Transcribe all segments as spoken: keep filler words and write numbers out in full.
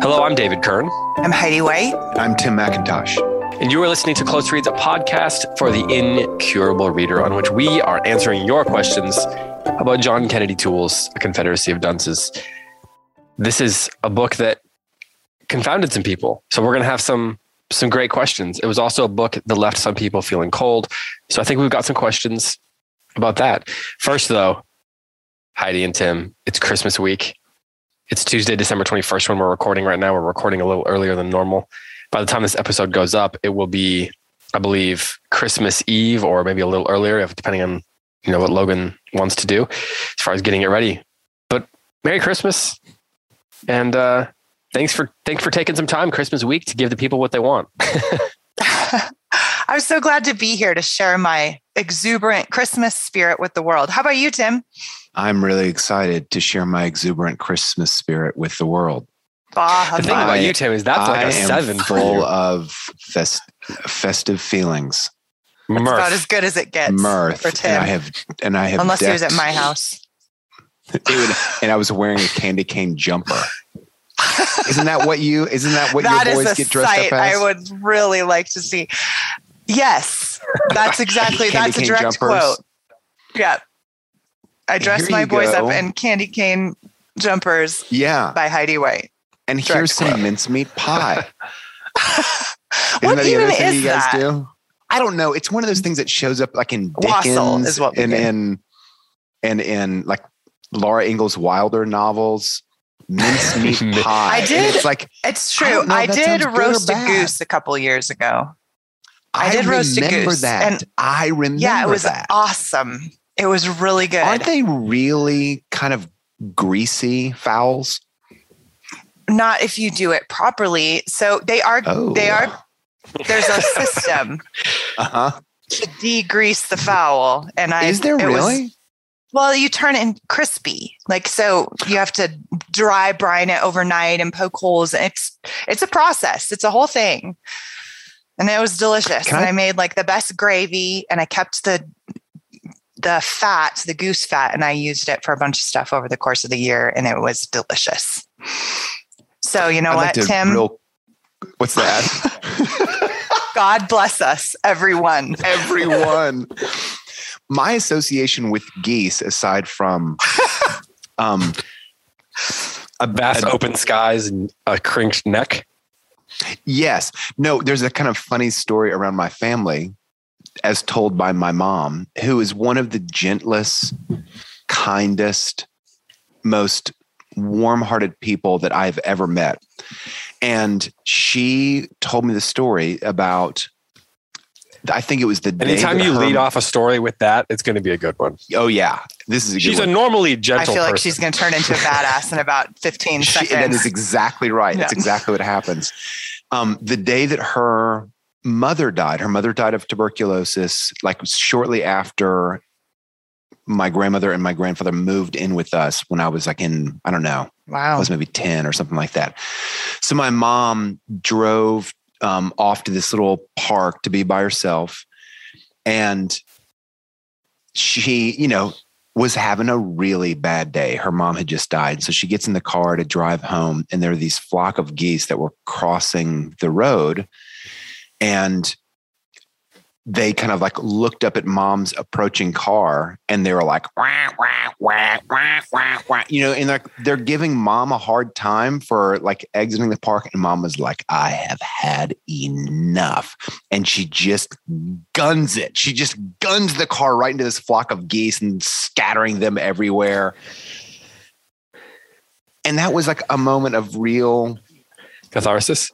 Hello, I'm David Kern. I'm Heidi White. I'm Tim McIntosh. And you are listening to Close Reads, a podcast for the incurable reader, on which we are answering your questions about John Kennedy Toole's A Confederacy of Dunces. This is a book that confounded some people, so we're going to have some some great questions. It was also a book that left some people feeling cold, so I think we've got some questions about that. First, though, Heidi and Tim, it's Christmas week. It's Tuesday, December twenty-first when we're recording right now. We're recording a little earlier than normal. By the time this episode goes up, it will be, I believe, Christmas Eve, or maybe a little earlier, if depending on you know what Logan wants to do as far as getting it ready. But Merry Christmas, and uh, thanks for thanks for taking some time Christmas week to give the people what they want. I'm so glad to be here to share my exuberant Christmas spirit with the world. How about you, Tim? I'm really excited to share my exuberant Christmas spirit with the world. Bah, the thing I, about you, Tim, is that's like a seven. I am full of fest, festive feelings. Mirth. It's about as good as it gets. Mirth. For Tim. And I have, and I have. Unless decked, he was at my house. Dude, and I was wearing a candy cane jumper. Isn't that what you? Isn't that what that your boys get dressed sight up as? I would really like to see. Yes, that's exactly. That's a direct jumpers. Quote. Yeah. I dressed my boys go. up in candy cane jumpers. Yeah. By Heidi White. And direct here's quote. Some mincemeat pie. What that even is you guys that? Do? I don't know. It's one of those things that shows up like in Dickens is what and in and in like Laura Ingalls Wilder novels. Mincemeat pie. I did. And it's like it's true. I, I did roast a goose a couple years ago. I, I did roast a goose. That. And I remember that. Yeah, it was that. Awesome. It was really good. Aren't they really kind of greasy fowls? Not if you do it properly. So they are, oh. they are, there's a system uh-huh. to degrease the fowl. And I, is there really? Was, well, you turn it in crispy. Like, so you have to dry brine it overnight and poke holes. And it's, it's a process. It's a whole thing. And it was delicious. Can and I-, I made like the best gravy, and I kept the, the fat, the goose fat, and I used it for a bunch of stuff over the course of the year, and it was delicious. So you know I'd what, like Tim? Real, what's that? God bless us, everyone. Everyone. My association with geese, aside from um, a vast open skies and a crinked neck. Yes. No, there's a kind of funny story around my family, as told by my mom, who is one of the gentlest, kindest, most warm-hearted people that I've ever met. And she told me the story about, I think it was the day. Anytime you her, lead off a story with that, it's going to be a good one. Oh, yeah. This is a good she's one. She's a normally gentle person. I feel like person. She's going to turn into a badass in about fifteen she, seconds. That is exactly right. Yeah. That's exactly what happens. Um, the day that her mother died. Her mother died of tuberculosis, like shortly after my grandmother and my grandfather moved in with us when I was like in, I don't know, wow. I was maybe ten or something like that. So my mom drove um, off to this little park to be by herself. And she, you know, was having a really bad day. Her mom had just died. So she gets in the car to drive home. And there are these flock of geese that were crossing the road. And they kind of like looked up at mom's approaching car, and they were like, wah, wah, wah, wah, wah, wah. You know, and like they're giving mom a hard time for like exiting the park. And mom was like, I have had enough. And she just guns it. She just guns the car right into this flock of geese and scattering them everywhere. And that was like a moment of real catharsis.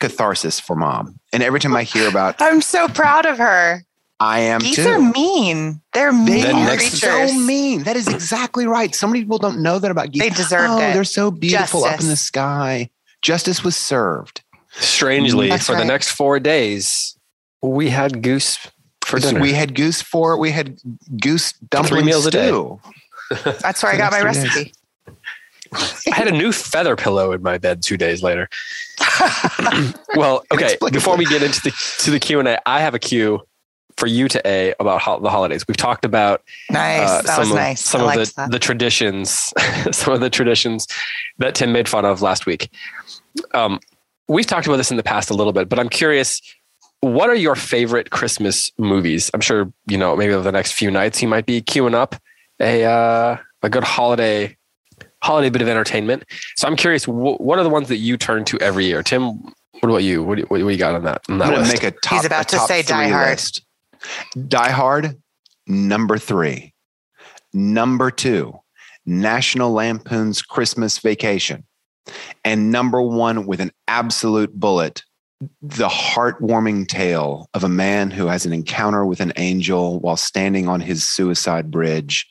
catharsis for mom. And every time I hear about, I'm so proud of her. I am Geese too. Geese are mean. They're mean they creatures. So mean. That is exactly right. So many people don't know that about geese. They deserve oh, it. They're so beautiful Justice. Up in the sky. Justice was served. Strangely, That's for right. the next four days, we had goose for dinner. We had goose for, we had goose dumpling Three meals stew. A day. That's where I got my recipe. I had a new feather pillow in my bed two days later. Well, okay. Before we get into the to the Q and A, I have a Q for you to A about ho- the holidays. We've talked about nice. Uh, that some was of, nice. Some I of the, the traditions, some of the traditions that Tim made fun of last week. Um, we've talked about this in the past a little bit, but I'm curious, what are your favorite Christmas movies? I'm sure, you know, maybe over the next few nights, you might be queuing up a, uh, a good holiday holiday bit of entertainment. So I'm curious, wh- what are the ones that you turn to every year? Tim, what about you? What do you, what do you got on that? On that I'm going to make a top He's about to top say Die Hard. List. Die Hard, number three. Number two, National Lampoon's Christmas Vacation. And number one, with an absolute bullet, the heartwarming tale of a man who has an encounter with an angel while standing on his suicide bridge.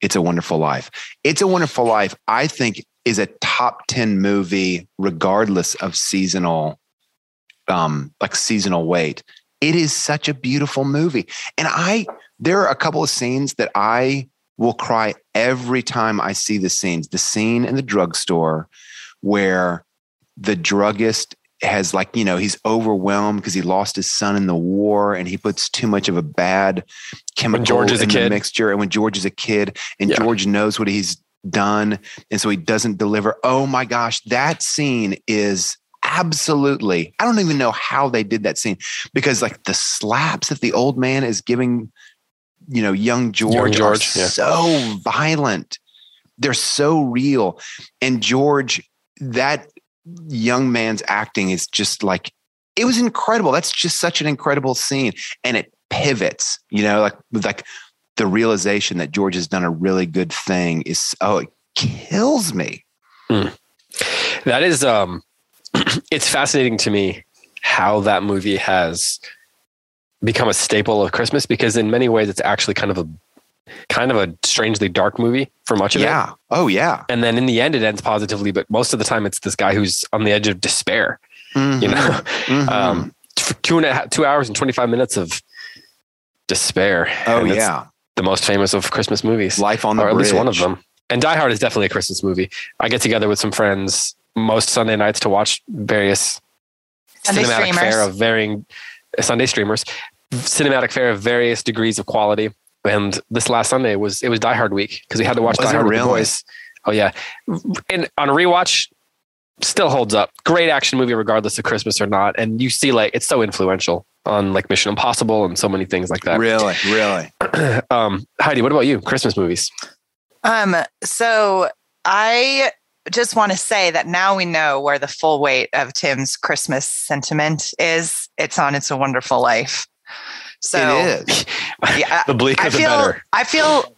It's a Wonderful Life. It's a Wonderful Life, I think, is a top ten movie, regardless of seasonal, um, like seasonal weight. It is such a beautiful movie. And I, there are a couple of scenes that I will cry every time I see the scenes. The scene in the drugstore where the druggist has, like, you know, he's overwhelmed because he lost his son in the war and he puts too much of a bad chemical in the kid. mixture. And when George is a kid and yeah. George knows what he's done. And so he doesn't deliver. Oh my gosh. That scene is absolutely, I don't even know how they did that scene, because like the slaps that the old man is giving, you know, young George, young George are yeah. so violent. They're so real. And George, that young man's acting is just like, it was incredible. That's just such an incredible scene. And it pivots, you know, like, like the realization that George has done a really good thing is, oh, it kills me. Mm. That is, um, it's fascinating to me how that movie has become a staple of Christmas, because in many ways it's actually kind of a, kind of a strangely dark movie for much of yeah. it. Yeah. Oh yeah. And then in the end it ends positively, but most of the time it's this guy who's on the edge of despair, mm-hmm. you know, mm-hmm. um, two and a half, two hours and twenty-five minutes of despair. Oh and yeah. The most famous of Christmas movies. Life on the or at bridge. Least one of them. And Die Hard is definitely a Christmas movie. I get together with some friends most Sunday nights to watch various Sunday cinematic streamers. fare of varying Sunday streamers, cinematic fare of various degrees of quality. And this last Sunday was, it was Die Hard week, because we had to watch was Die Hard really? with the boys. Oh yeah. And on a rewatch, still holds up. Great action movie, regardless of Christmas or not. And you see, like, it's so influential on like Mission Impossible and so many things like that. Really, really. um, Heidi, what about you? Christmas movies. Um, so I just want to say that now we know where the full weight of Tim's Christmas sentiment is. It's on It's a Wonderful Life. So it is. Yeah, the bleaker, the better. I feel,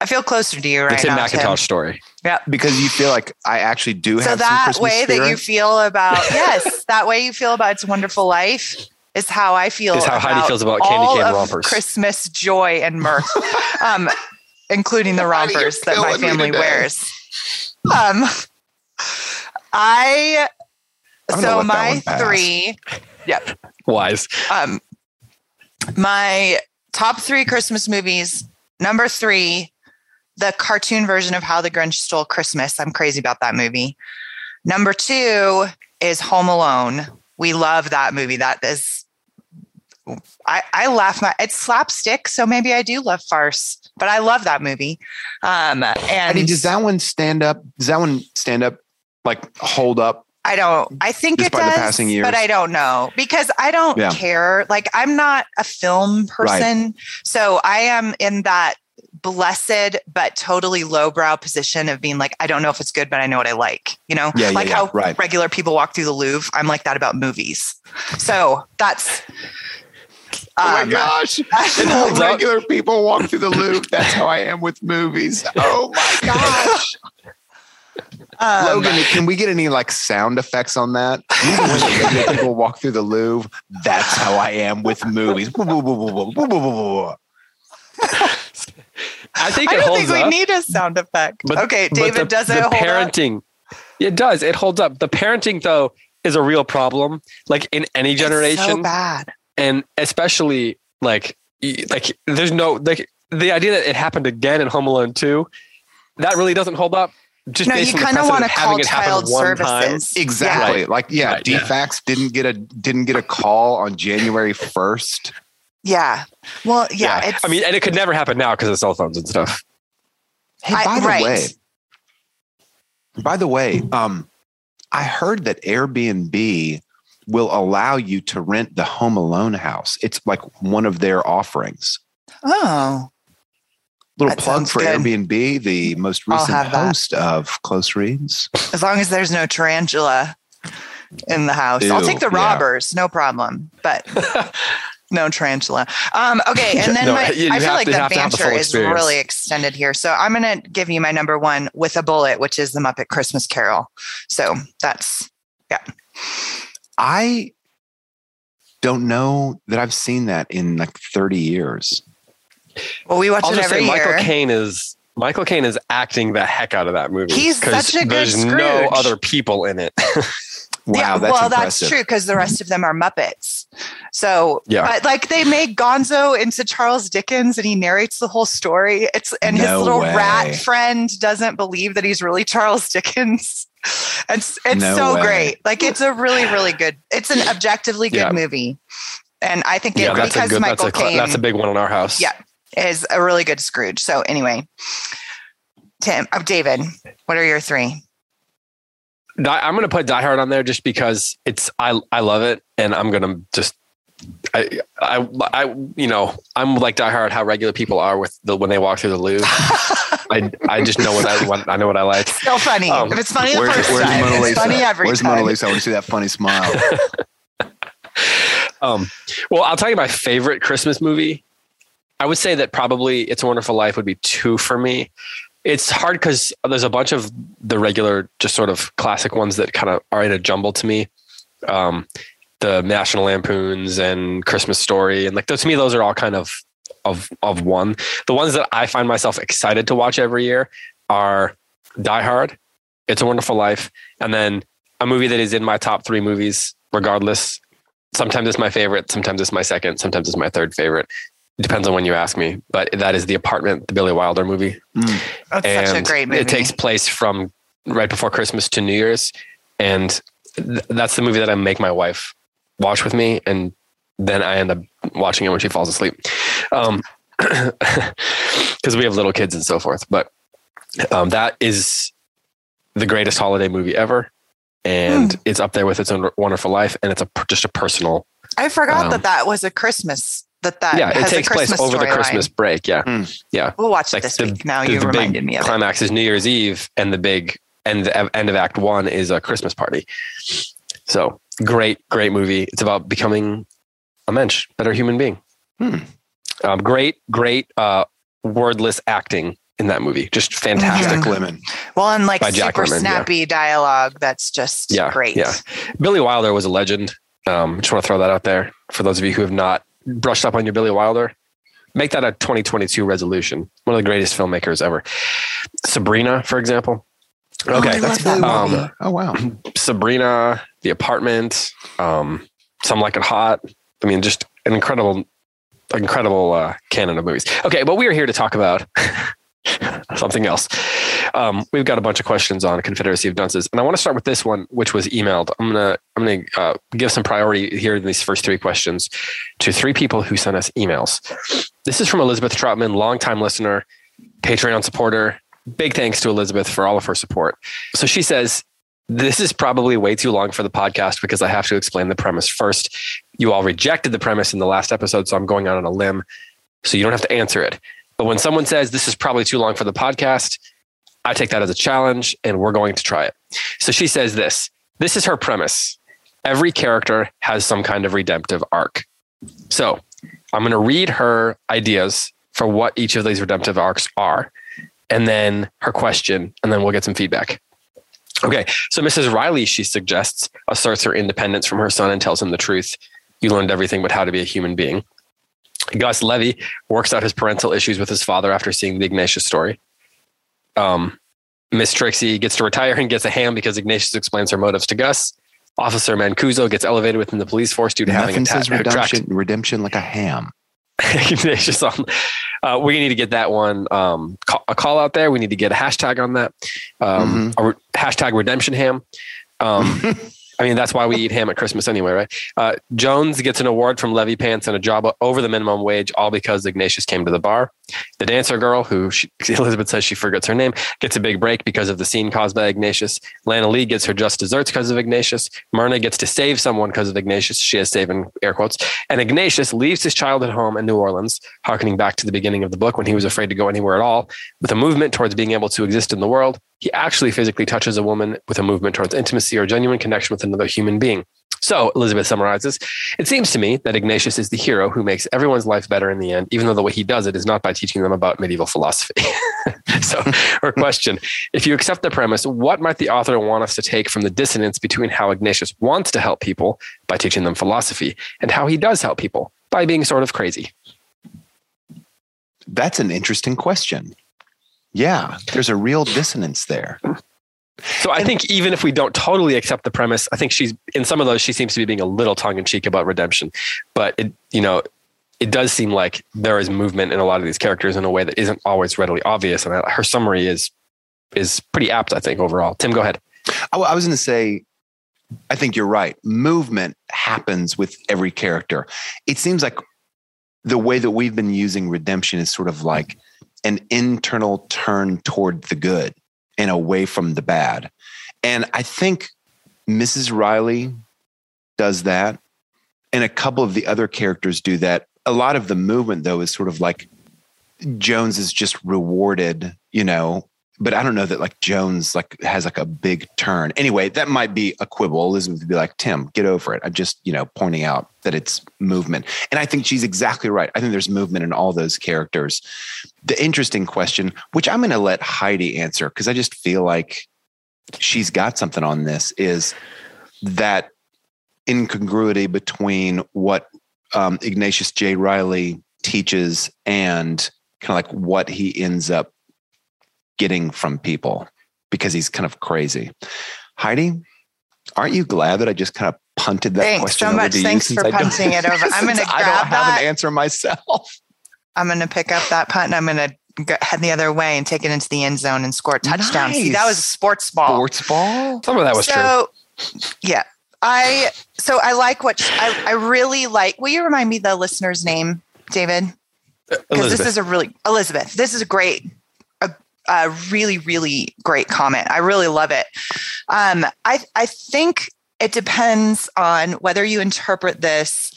I feel closer to you right now. It's a McIntosh story. Yeah, because you feel like I actually do have. So that some way spirit. That you feel about yes, that way you feel about It's a Wonderful Life is how I feel. Is how about Heidi feels about candy all cane of rompers, Christmas joy and mirth, um, including the rompers that my family wears. Um, I so my three. Yep. Wise. Um. My top three Christmas movies. Number three, the cartoon version of How the Grinch Stole Christmas. I'm crazy about that movie. Number two is Home Alone. We love that movie. That is, I, I laugh. My it's slapstick, so maybe I do love farce, but I love that movie. Um, and Eddie, does that one stand up? Does that one stand up? Like hold up? I don't, I think it does, but I don't know, because I don't yeah. care. Like, I'm not a film person. Right. So I am in that blessed, but totally lowbrow position of being like, I don't know if it's good, but I know what I like, you know, yeah, like yeah, how yeah. Right. regular people walk through the Louvre. I'm like that about movies. So that's, oh um, my gosh. And how regular people walk through the Louvre. That's how I am with movies. Oh my gosh. Um, Logan, can we get any like sound effects on that? When people walk through the Louvre, that's how I am with movies. I think it I don't holds think we up. need a sound effect. But, okay, David, the, does it hold parenting, up? It does. It holds up. The parenting, though, is a real problem, like in any generation. It's so bad. And especially like, like there's no, like the idea that it happened again in Home Alone two, that really doesn't hold up. Just no, you kind of want to call child services. Time. Exactly. Yeah. Like, yeah, right, D FACS yeah. didn't get a didn't get a call on January first. Yeah. Well, yeah. yeah. It's, I mean, and it could never happen now because of cell phones and stuff. Hey, I, by the right. way, by the way, um, I heard that Airbnb will allow you to rent the Home Alone house. It's like one of their offerings. Oh. Little that plug for good. Airbnb, the most recent host that. of Close Reads. As long as there's no tarantula in the house. Ew, I'll take the robbers, yeah. no problem. But no tarantula. Um, okay, and then no, my, I feel like to, the banter the is really extended here. So I'm going to give you my number one with a bullet, which is The Muppet Christmas Carol. So that's, yeah. I don't know that I've seen that in like thirty years. Well, we watch I'll it just every say, year. Michael Caine is Michael Caine is acting the heck out of that movie. He's such a good There's Scrooge. no other people in it. Wow, yeah, that's well, impressive. That's true because the rest of them are Muppets. So, yeah. but like they make Gonzo into Charles Dickens, and he narrates the whole story. It's and no his little way. rat friend doesn't believe that he's really Charles Dickens. It's it's no so way. great. Like it's a really really good. It's an objectively good yeah. movie, and I think it, yeah, that's because a good, Michael that's a, Caine. That's a big one in our house. Yeah. Is a really good Scrooge. So anyway, Tim, oh, David, what are your three? I'm going to put Die Hard on there just because it's I I love it, and I'm going to just I I I you know I'm like Die Hard how regular people are with the when they walk through the Louvre. I I just know what I want. I know what I like. Still funny. Um, if it's funny, where's, the first where's time, Mona Lisa? It's funny every where's time. Where's Mona Lisa? I want to see that funny smile. um. Well, I'll tell you my favorite Christmas movie. I would say that probably It's a Wonderful Life would be two for me. It's hard because there's a bunch of the regular, just sort of classic ones that kind of are in a jumble to me. Um, the National Lampoons and Christmas Story. And like, to me, those are all kind of, of, of one. The ones that I find myself excited to watch every year are Die Hard, It's a Wonderful Life. And then a movie that is in my top three movies, regardless. Sometimes it's my favorite. Sometimes it's my second. Sometimes it's my third favorite. Depends on when you ask me, but that is The Apartment, the Billy Wilder movie. Mm. That's and such a great movie. It takes place from right before Christmas to New Year's. And th- that's the movie that I make my wife watch with me. And then I end up watching it when she falls asleep. Um, cause we have little kids and so forth, but, um, that is the greatest holiday movie ever. And mm. it's up there with It's a Wonderful Life. And it's a, just a personal, I forgot um, that that was a Christmas That that yeah, it takes place over the Christmas line. break. Yeah, mm. yeah. We'll watch like it this the, week. Now you reminded me of it. The climax is New Year's Eve, and the big end end of Act One is a Christmas party. So great, great movie. It's about becoming a mensch, better human being. Hmm. Um, great, great uh, wordless acting in that movie. Just fantastic. Mm-hmm. Lemon. Well, and like super Lemon, snappy yeah. dialogue. That's just yeah, great. Yeah. Billy Wilder was a legend. Um, just want to throw that out there for those of you who have not brushed up on your Billy Wilder. Make that a twenty twenty-two resolution. One of the greatest filmmakers ever. Sabrina, for example. Okay. Oh, that's um, oh wow. Sabrina, The Apartment, um, Some Like It Hot. I mean, just an incredible, incredible uh, canon of movies. Okay, but we are here to talk about something else. Um, we've got a bunch of questions on Confederacy of Dunces, and I want to start with this one, which was emailed. I'm gonna I'm gonna uh, give some priority here in these first three questions to three people who sent us emails. This is from Elizabeth Troutman, longtime listener, Patreon supporter. Big thanks to Elizabeth for all of her support. So she says, "This is probably way too long for the podcast because I have to explain the premise first. You all rejected the premise in the last episode, so I'm going out on a limb, so you don't have to answer it. But when someone says this is probably too long for the podcast, I take that as a challenge and we're going to try it." So she says this, this is her premise. Every character has some kind of redemptive arc. So I'm going to read her ideas for what each of these redemptive arcs are, and then her question, and then we'll get some feedback. Okay. So Missus Riley, she suggests, asserts her independence from her son and tells him the truth. You learned everything but how to be a human being. Gus Levy works out his parental issues with his father after seeing the Ignatius story. Um, Miss Trixie gets to retire and gets a ham because Ignatius explains her motives to Gus. Officer Mancuso gets elevated within the police force due to Nothing having a ta- says redemption, redemption like a ham. Ignatius on, uh, we need to get that one um, call, a call out there. We need to get a hashtag on that. Um, mm-hmm. a re- hashtag redemption ham. Um, I mean, that's why we eat ham at Christmas anyway, right? Uh, Jones gets an award from Levy Pants and a job over the minimum wage, all because Ignatius came to the bar. The dancer girl, who she, Elizabeth says she forgets her name, gets a big break because of the scene caused by Ignatius. Lana Lee gets her just desserts because of Ignatius. Myrna gets to save someone because of Ignatius. She has saved in air quotes. And Ignatius leaves his childhood home in New Orleans, hearkening back to the beginning of the book when he was afraid to go anywhere at all. With a movement towards being able to exist in the world, he actually physically touches a woman with a movement towards intimacy or genuine connection with another human being. So, Elizabeth summarizes, it seems to me that Ignatius is the hero who makes everyone's life better in the end, even though the way he does it is not by teaching them about medieval philosophy. So, her question, if you accept the premise, what might the author want us to take from the dissonance between how Ignatius wants to help people by teaching them philosophy and how he does help people by being sort of crazy? That's an interesting question. Yeah, there's a real dissonance there. So I think even if we don't totally accept the premise, I think she's in some of those, she seems to be being a little tongue in cheek about redemption, but it, you know, it does seem like there is movement in a lot of these characters in a way that isn't always readily obvious. And her summary is, is pretty apt, I think, overall. Tim, go ahead. I, I was going to say, I think you're right. Movement happens with every character. It seems like the way that we've been using redemption is sort of like an internal turn toward the good and away from the bad. And I think Missus Riley does that. And a couple of the other characters do that. A lot of the movement, though, is sort of like Jones is just rewarded, you know, but I don't know that like Jones like has like a big turn. Anyway, that might be a quibble. Elizabeth would be like, Tim, get over it. I'm just, you know, pointing out that it's movement. And I think she's exactly right. I think there's movement in all those characters. The interesting question, which I'm going to let Heidi answer, because I just feel like she's got something on this, is that incongruity between what um, Ignatius J. Riley teaches and kind of like what he ends up getting from people because he's kind of crazy. Heidi, aren't you glad that I just kind of punted that Thanks question so over much. to Thanks you? Thanks for I punting it over. I'm going to grab that. I don't have that. an answer myself. I'm going to pick up that punt and I'm going to head the other way and take it into the end zone and score a touchdown. Nice. See, that was a sports ball. Sports ball? Some of that was so, true. Yeah. I, so I like what, she, I, I really like, will you remind me the listener's name, David? Because this is a really, Elizabeth, this is a great A uh, really, really great comment. I really love it. Um, I, I think it depends on whether you interpret this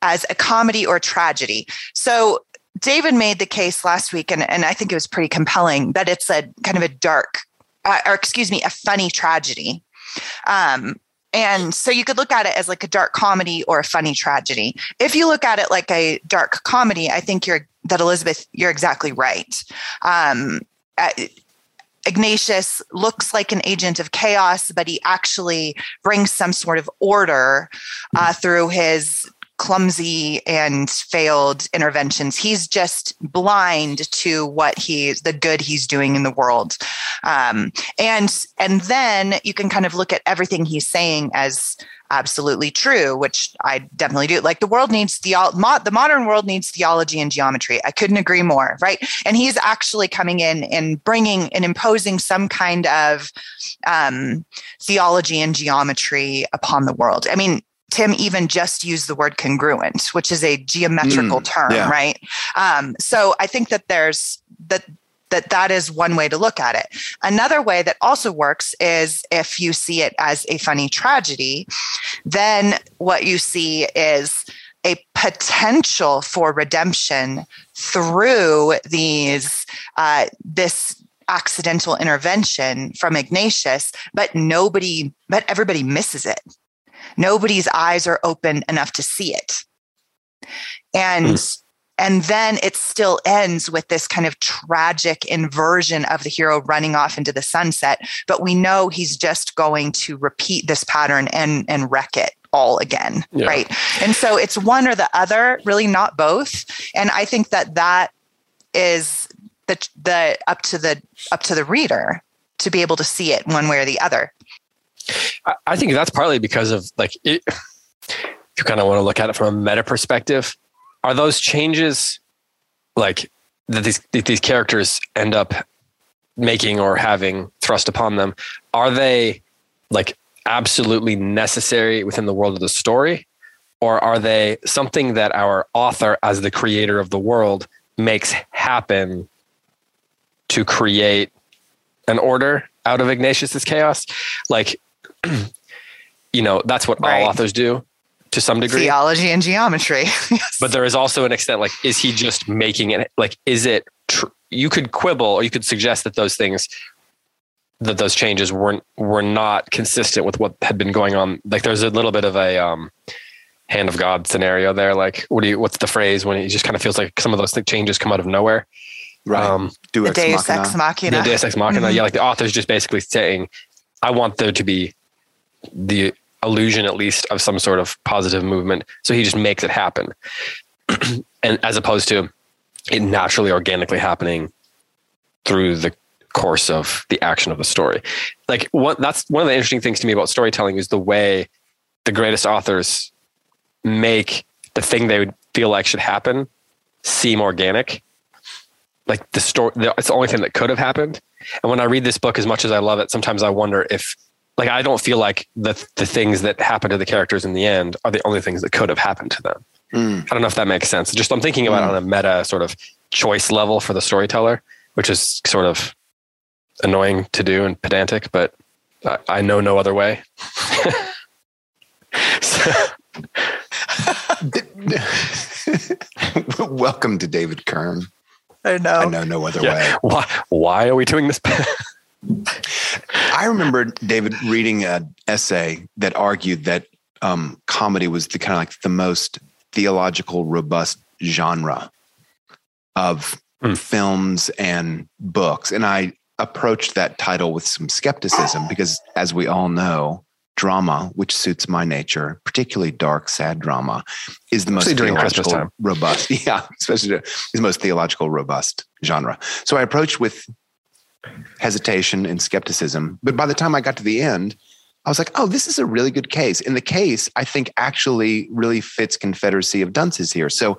as a comedy or a tragedy. So David made the case last week, and, and I think it was pretty compelling, that it's a kind of a dark, uh, or excuse me, a funny tragedy. Um, and so you could look at it as like a dark comedy or a funny tragedy. If you look at it like a dark comedy, I think you're that Elizabeth, you're exactly right. Um, Uh, Ignatius looks like an agent of chaos, but he actually brings some sort of order uh, through his clumsy and failed interventions. He's just blind to what he's the good he's doing in the world. Um, and and then you can kind of look at everything he's saying as absolutely true, which I definitely do. Like the world needs theology, mo- the modern world needs theology and geometry. I couldn't agree more, right? And he's actually coming in and bringing and imposing some kind of um, theology and geometry upon the world. I mean, Tim even just used the word congruent, which is a geometrical mm, term, yeah. right? Um, so I think that there's that. that that is one way to look at it. Another way that also works is if you see it as a funny tragedy, then what you see is a potential for redemption through these uh, this accidental intervention from Ignatius, but nobody, but everybody misses it. Nobody's eyes are open enough to see it. And And then it still ends with this kind of tragic inversion of the hero running off into the sunset. But we know he's just going to repeat this pattern and, and wreck it all again. Yeah. Right. And so it's one or the other, really not both. And I think that that is the, the up to the up to the reader to be able to see it one way or the other. I, I think that's partly because of like, it, you kind of want to look at it from a meta perspective. Are those changes like that these, that these characters end up making or having thrust upon them? Are they like absolutely necessary within the world of the story? Or are they something that our author as the creator of the world makes happen to create an order out of Ignatius's chaos? Like, you know, that's what right. all authors do. To some degree, theology and geometry. Yes. But there is also an extent, like, is he just making it? Like, is it? Tr- you could quibble, or you could suggest that those things, that those changes weren't were not consistent with what had been going on. Like, there's a little bit of a um, hand of God scenario there. Like, what do you? What's the phrase when it just kind of feels like some of those changes come out of nowhere? Right. Um, the Deus Ex Machina. The Deus Ex Machina. Mm-hmm. Yeah, like the author's just basically saying, I want there to be the illusion, at least, of some sort of positive movement. So he just makes it happen. And as opposed to it naturally, organically happening through the course of the action of the story. Like what, that's one of the interesting things to me about storytelling is the way the greatest authors make the thing they would feel like should happen seem organic. Like the story, the, it's the only thing that could have happened. And when I read this book, as much as I love it, sometimes I wonder if, like, I don't feel like the the things that happen to the characters in the end are the only things that could have happened to them. Mm. I don't know if that makes sense. Just I'm thinking about mm. it on a meta sort of choice level for the storyteller, which is sort of annoying to do and pedantic, but I, I know no other way. So. Welcome to David Kern. I know. I know no other yeah. way. Why, why are we doing this? I remember, David, reading an essay that argued that um, comedy was the kind of like the most theological, robust genre of mm. films and books. And I approached that title with some skepticism because, as we all know, drama, which suits my nature, particularly dark, sad drama, is the most especially theological, robust. Yeah, especially is the most theological, robust genre. So I approached with hesitation and skepticism. But by the time I got to the end, I was like, oh, this is a really good case. And the case, I think, actually really fits Confederacy of Dunces here. So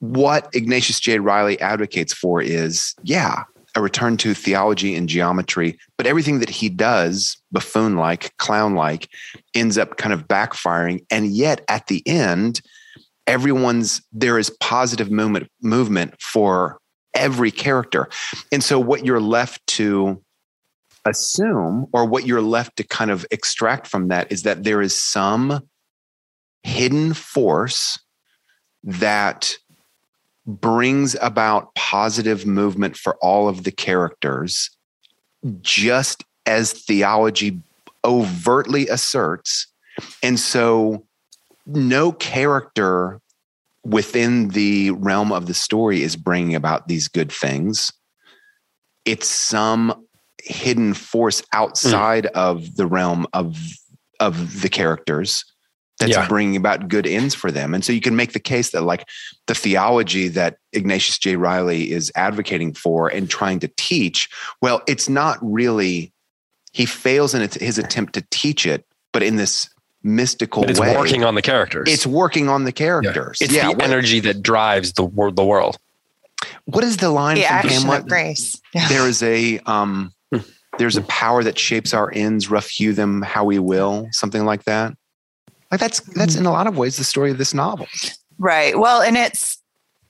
what Ignatius J. Riley advocates for is, yeah, a return to theology and geometry, but everything that he does, buffoon-like, clown-like, ends up kind of backfiring. And yet at the end, everyone's, there is positive movement, movement for every character. And so what you're left to assume, or what you're left to kind of extract from that, is that there is some hidden force that brings about positive movement for all of the characters, just as theology overtly asserts. And so no character within the realm of the story is bringing about these good things. It's some hidden force outside mm. of the realm of, of the characters that's yeah. bringing about good ends for them. And so you can make the case that, like, the theology that Ignatius J. Riley is advocating for and trying to teach, well, it's not really, he fails in his attempt to teach it, but in this mystical but it's way. It's working on the characters. It's working on the characters. Yeah. It's yeah, the well, energy that drives the world. The world. What is the line the from Hamlet? Grace. Yeah. There is a um, there's a power that shapes our ends, rough hew them how we will, something like that. Like that's that's in a lot of ways the story of this novel. Right. Well, and it's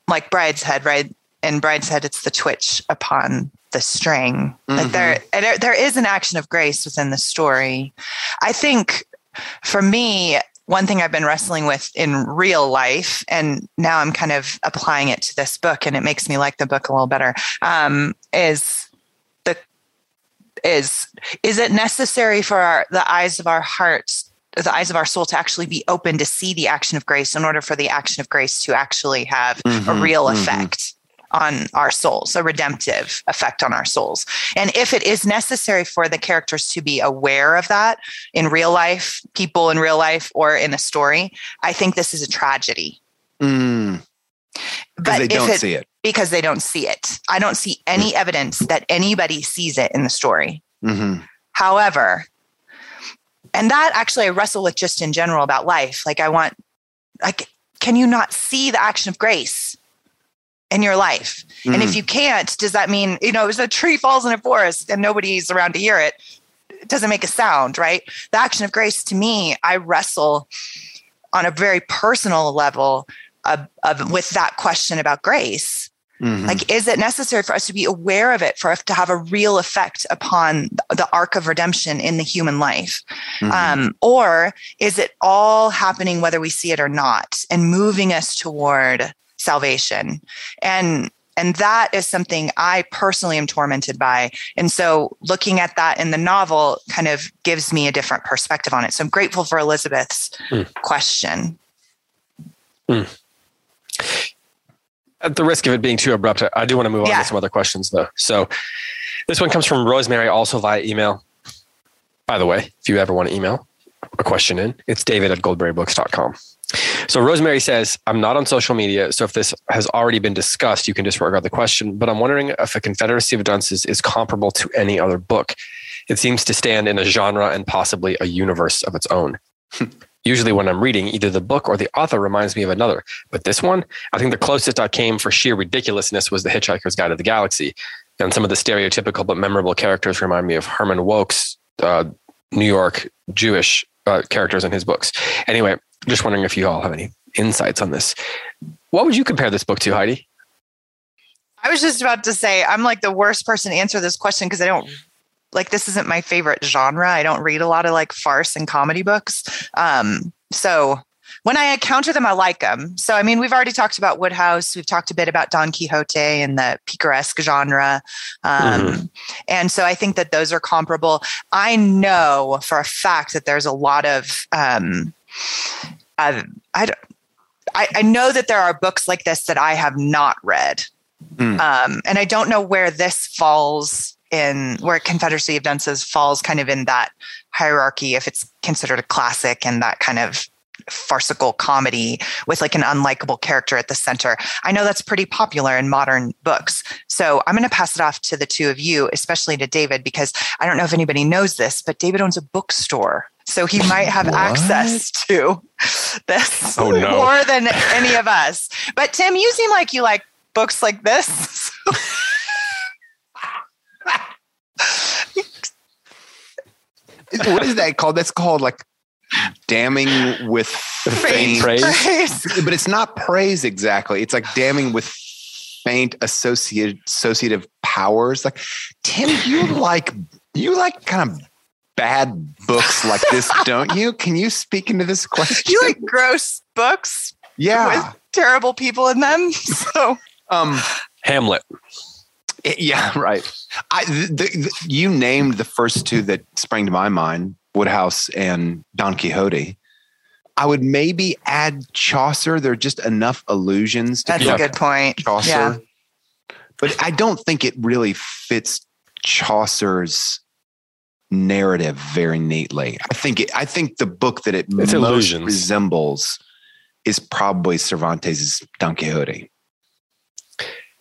like Brideshead, right? In Brideshead, it's the twitch upon the string. Mm-hmm. Like there, there, there is an action of grace within the story. I think. For me, one thing I've been wrestling with in real life, and now I'm kind of applying it to this book, and it makes me like the book a little better, um, is the is is it necessary for our, the eyes of our hearts the eyes of our soul to actually be open to see the action of grace in order for the action of grace to actually have mm-hmm, a real mm-hmm. effect on our souls, a redemptive effect on our souls. And if it is necessary for the characters to be aware of that in real life, people in real life, or in a story, I think this is a tragedy. Mm. Because they don't it, see it. Because they don't see it. I don't see any evidence that anybody sees it in the story. Mm-hmm. However, and that actually I wrestle with just in general about life. Like I want, like, can you not see the action of grace in your life? Mm-hmm. And if you can't, does that mean, you know, if a tree falls in a forest and nobody's around to hear it, it doesn't make a sound, right? The action of grace to me, I wrestle on a very personal level of, of with that question about grace. Mm-hmm. Like, is it necessary for us to be aware of it for us to have a real effect upon the arc of redemption in the human life? Mm-hmm. Um, or is it all happening whether we see it or not and moving us toward salvation? And and that is something I personally am tormented by. And so looking at that in the novel kind of gives me a different perspective on it. So I'm grateful for Elizabeth's mm. question. Mm. At the risk of it being too abrupt, I do want to move yeah. on to some other questions, though. So this one comes from Rosemary, also via email. By the way, if you ever want to email a question in, it's David at goldberry books dot com. So Rosemary says, I'm not on social media, so if this has already been discussed, you can disregard the question, but I'm wondering if A Confederacy of Dunces is comparable to any other book. It seems to stand in a genre and possibly a universe of its own. Usually when I'm reading, either the book or the author reminds me of another. But this one, I think the closest I came for sheer ridiculousness was The Hitchhiker's Guide to the Galaxy. And some of the stereotypical but memorable characters remind me of Herman Wouk's uh, New York Jewish uh, characters in his books. Anyway, just wondering if you all have any insights on this. What would you compare this book to, Heidi? I was just about to say, I'm like the worst person to answer this question because I don't... Like, this isn't my favorite genre. I don't read a lot of like farce and comedy books. Um, so when I encounter them, I like them. So, I mean, we've already talked about Woodhouse. We've talked a bit about Don Quixote and the picaresque genre. Um, mm-hmm. And so I think that those are comparable. I know for a fact that there's a lot of, um, I, I, don't, I, I know that there are books like this that I have not read. Mm. Um, and I don't know where this falls in where Confederacy of Dunces falls kind of in that hierarchy, if it's considered a classic and that kind of farcical comedy with like an unlikable character at the center. I know that's pretty popular in modern books. So I'm going to pass it off to the two of you, especially to David, because I don't know if anybody knows this, but David owns a bookstore. So he might have what? access to this oh, no. more than any of us. But Tim, you seem like you like books like this. What is that called? That's called like damning with faint praise. praise. But it's not praise exactly. It's like damning with faint associative associative powers. Like, Tim, you like you like kind of bad books like this, don't you? Can you speak into this question? You like gross books, yeah, with terrible people in them. So, um, Hamlet. Yeah, right. I, the, the, you named the first two that sprang to my mind, Woodhouse and Don Quixote. I would maybe add Chaucer. There are just enough allusions to That's a good point. Chaucer. Yeah. But I don't think it really fits Chaucer's narrative very neatly. I think it, I think the book that it it's most illusions. resembles is probably Cervantes' Don Quixote.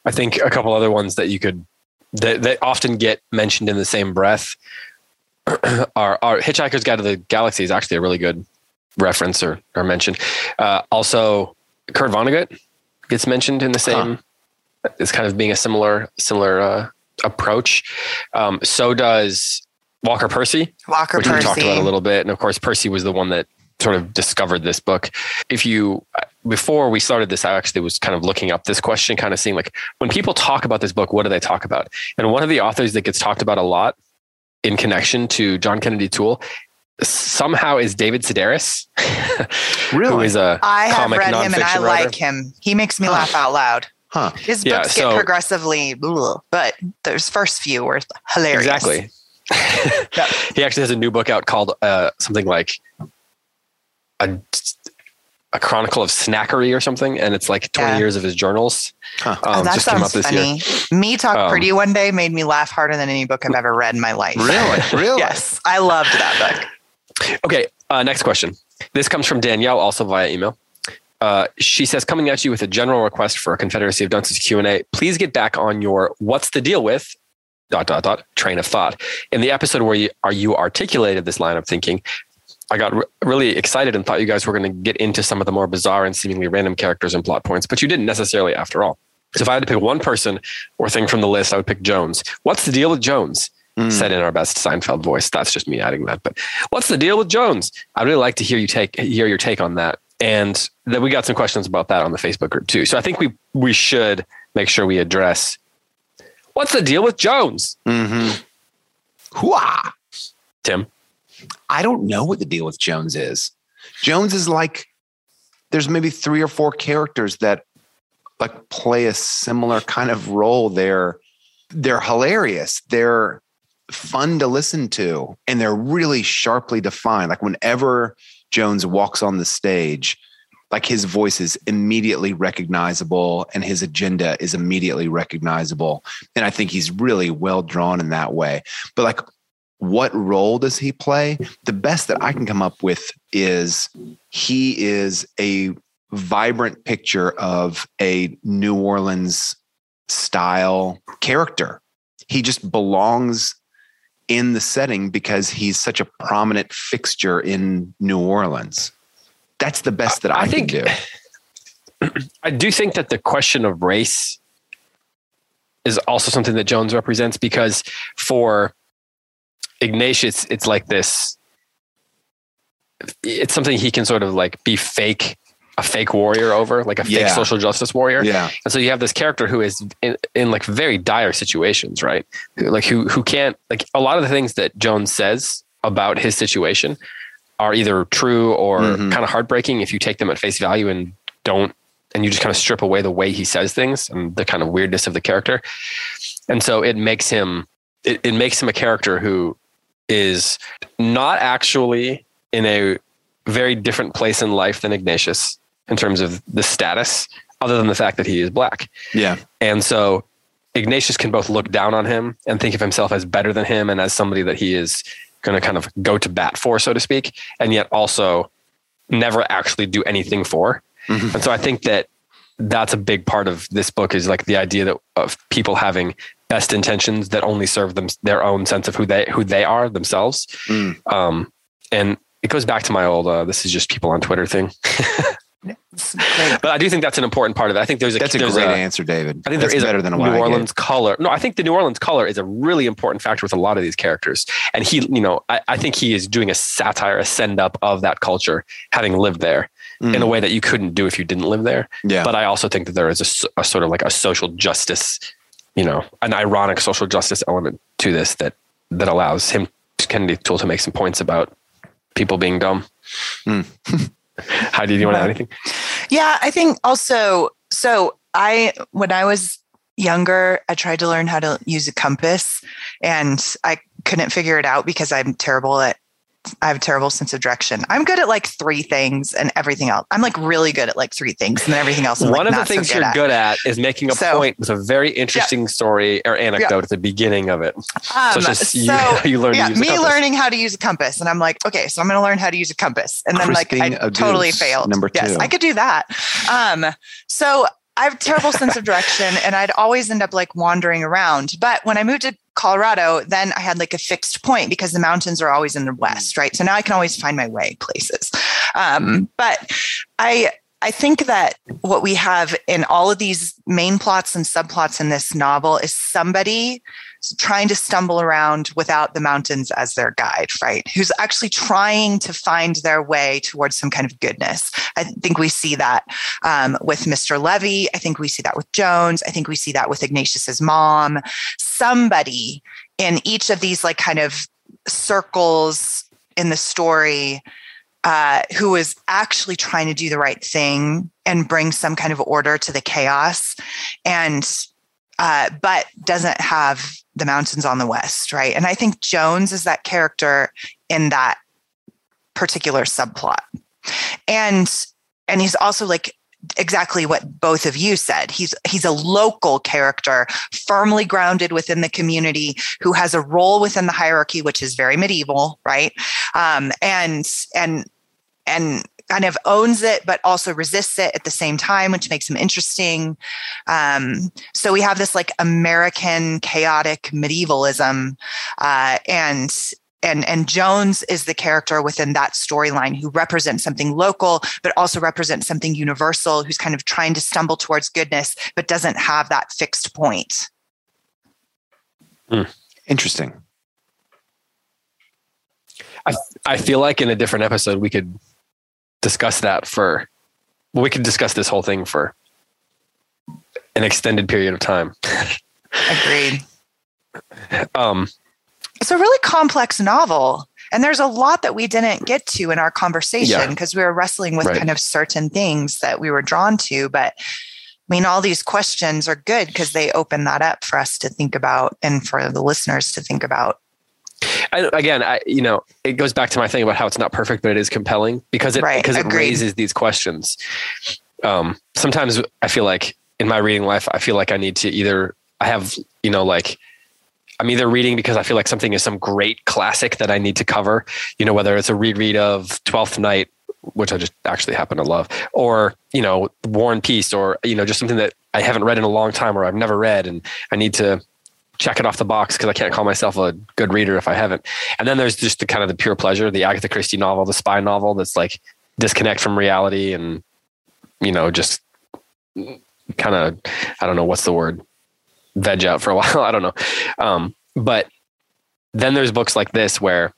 I think a couple other ones that you could, that, that often get mentioned in the same breath are, are Hitchhiker's Guide to the Galaxy is actually a really good reference or, or mention. Uh, also, Kurt Vonnegut gets mentioned in the same, huh. it's kind of being a similar, similar uh, approach. Um, so does Walker Percy, Walker which Percy. we talked about a little bit. And of course, Percy was the one that sort of discovered this book. If you, before we started this, I actually was kind of looking up this question, kind of seeing like when people talk about this book, what do they talk about? And one of the authors that gets talked about a lot in connection to John Kennedy Toole somehow is David Sedaris. Really? Who is a I comic have read him and I writer. like him. He makes me huh. laugh out loud. Huh. His books yeah, so, get progressively, but those first few were hilarious. Exactly. He actually has a new book out called uh, something like a, a chronicle of snackery or something, and it's like twenty yeah. years of his journals. Huh. Um, oh, that just sounds came out this funny. Year. Me Talk um, Pretty One Day made me laugh harder than any book I've ever read in my life. Really? Really? Yes. I loved that book. Okay. Uh, next question. This comes from Danielle, also via email. Uh, she says, coming at you with a general request for a Confederacy of Dunces Q and A, please get back on your what's the deal with dot, dot, dot, train of thought. In the episode where you, are, you articulated this line of thinking, I got re- really excited and thought you guys were going to get into some of the more bizarre and seemingly random characters and plot points, but you didn't necessarily after all. So if I had to pick one person or thing from the list, I would pick Jones. What's the deal with Jones? Mm. Said in our best Seinfeld voice. That's just me adding that. But what's the deal with Jones? I'd really like to hear you take hear your take on that. And then we got some questions about that on the Facebook group too. So I think we we should make sure we address what's the deal with Jones. Mm-hmm. Hooah. Tim, I don't know what the deal with Jones is. Jones is like there's maybe three or four characters that like play a similar kind of role. They're they're hilarious. They're fun to listen to, and they're really sharply defined. Like whenever Jones walks on the stage, like his voice is immediately recognizable and his agenda is immediately recognizable. And I think he's really well drawn in that way. But like, what role does he play? The best that I can come up with is he is a vibrant picture of a New Orleans style character. He just belongs in the setting because he's such a prominent fixture in New Orleans. That's the best that I, I think, can do. I do think that the question of race is also something that Jones represents, because for Ignatius, it's like this, it's something he can sort of like be fake, a fake warrior over, like a fake yeah. social justice warrior. Yeah. And so you have this character who is in, in like very dire situations, right? Like who, who can't, like a lot of the things that Jones says about his situation are either true or mm-hmm. kind of heartbreaking if you take them at face value and don't, and you just kind of strip away the way he says things and the kind of weirdness of the character. And so it makes him, it, it makes him a character who is not actually in a very different place in life than Ignatius in terms of the status, other than the fact that he is black. Yeah. And so Ignatius can both look down on him and think of himself as better than him and as somebody that he is going to kind of go to bat for, so to speak, and yet also never actually do anything for. Mm-hmm. And so I think that that's a big part of this book, is like the idea that of people having best intentions that only serve them, their own sense of who they, who they are themselves. Mm. Um, and it goes back to my old, uh, this is just people on Twitter thing. But I do think that's an important part of it. I think there's a, that's a there's great a, answer, David. I think that's there is better a than a New Orleans color. No, I think the New Orleans color is a really important factor with a lot of these characters. And he, you know, I, I think he is doing a satire, a send up of that culture, having lived there mm. in a way that you couldn't do if you didn't live there. Yeah. But I also think that there is a, a sort of like a social justice, you know, an ironic social justice element to this that, that allows him, Kennedy Toole, to make some points about people being dumb. Mm. Heidi, do you want to add anything? Yeah, I think also, so I, when I was younger, I tried to learn how to use a compass and I couldn't figure it out because I'm terrible at, I have a terrible sense of direction. I'm good at like three things and everything else. I'm like really good at like three things and then everything else. I'm One like of the things so good you're at. good at is making a so, point with a very interesting yeah. story or anecdote yeah. at the beginning of it. Um, so, just, so you, you learn yeah, to use me a compass. learning how to use a compass, and I'm like, okay, so I'm going to learn how to use a compass, and then Christine like I Abuse, totally failed. Number two. Yes, I could do that. Um, so I have a terrible sense of direction, and I'd always end up like wandering around. But when I moved to Colorado, then I had like a fixed point because the mountains are always in the west, right? So now I can always find my way places. Um, but I I think that what we have in all of these main plots and subplots in this novel is somebody trying to stumble around without the mountains as their guide, right? Who's actually trying to find their way towards some kind of goodness. I think we see that um, with Mister Levy. I think we see that with Jones. I think we see that with Ignatius's mom. Somebody in each of these like kind of circles in the story uh, who is actually trying to do the right thing and bring some kind of order to the chaos, and uh, but doesn't have the mountains on the west, right? And I think Jones is that character in that particular subplot. And and he's also like exactly what both of you said. He's he's a local character, firmly grounded within the community, who has a role within the hierarchy, which is very medieval, right? Um, and and and kind of owns it, but also resists it at the same time, which makes him interesting. Um, so we have this like American chaotic medievalism, uh, and. And and Jones is the character within that storyline who represents something local, but also represents something universal, who's kind of trying to stumble towards goodness, but doesn't have that fixed point. Mm, interesting. I I feel like in a different episode, we could discuss that for, well, we could discuss this whole thing for an extended period of time. Agreed. Um. It's a really complex novel, and there's a lot that we didn't get to in our conversation because yeah. we were wrestling with right. kind of certain things that we were drawn to. But I mean, all these questions are good because they open that up for us to think about and for the listeners to think about. I, again, I, you know, it goes back to my thing about how it's not perfect, but it is compelling because it, right. because it raises these questions. Um, sometimes I feel like in my reading life, I feel like I need to either, I have, you know, like, I'm either reading because I feel like something is some great classic that I need to cover, you know, whether it's a reread of Twelfth Night, which I just actually happen to love, or, you know, War and Peace, or, you know, just something that I haven't read in a long time or I've never read. And I need to check it off the box because I can't call myself a good reader if I haven't. And then there's just the kind of the pure pleasure, the Agatha Christie novel, the spy novel, that's like disconnect from reality and, you know, just kind of, I don't know, what's the word? Veg out for a while. I don't know. Um, but then there's books like this where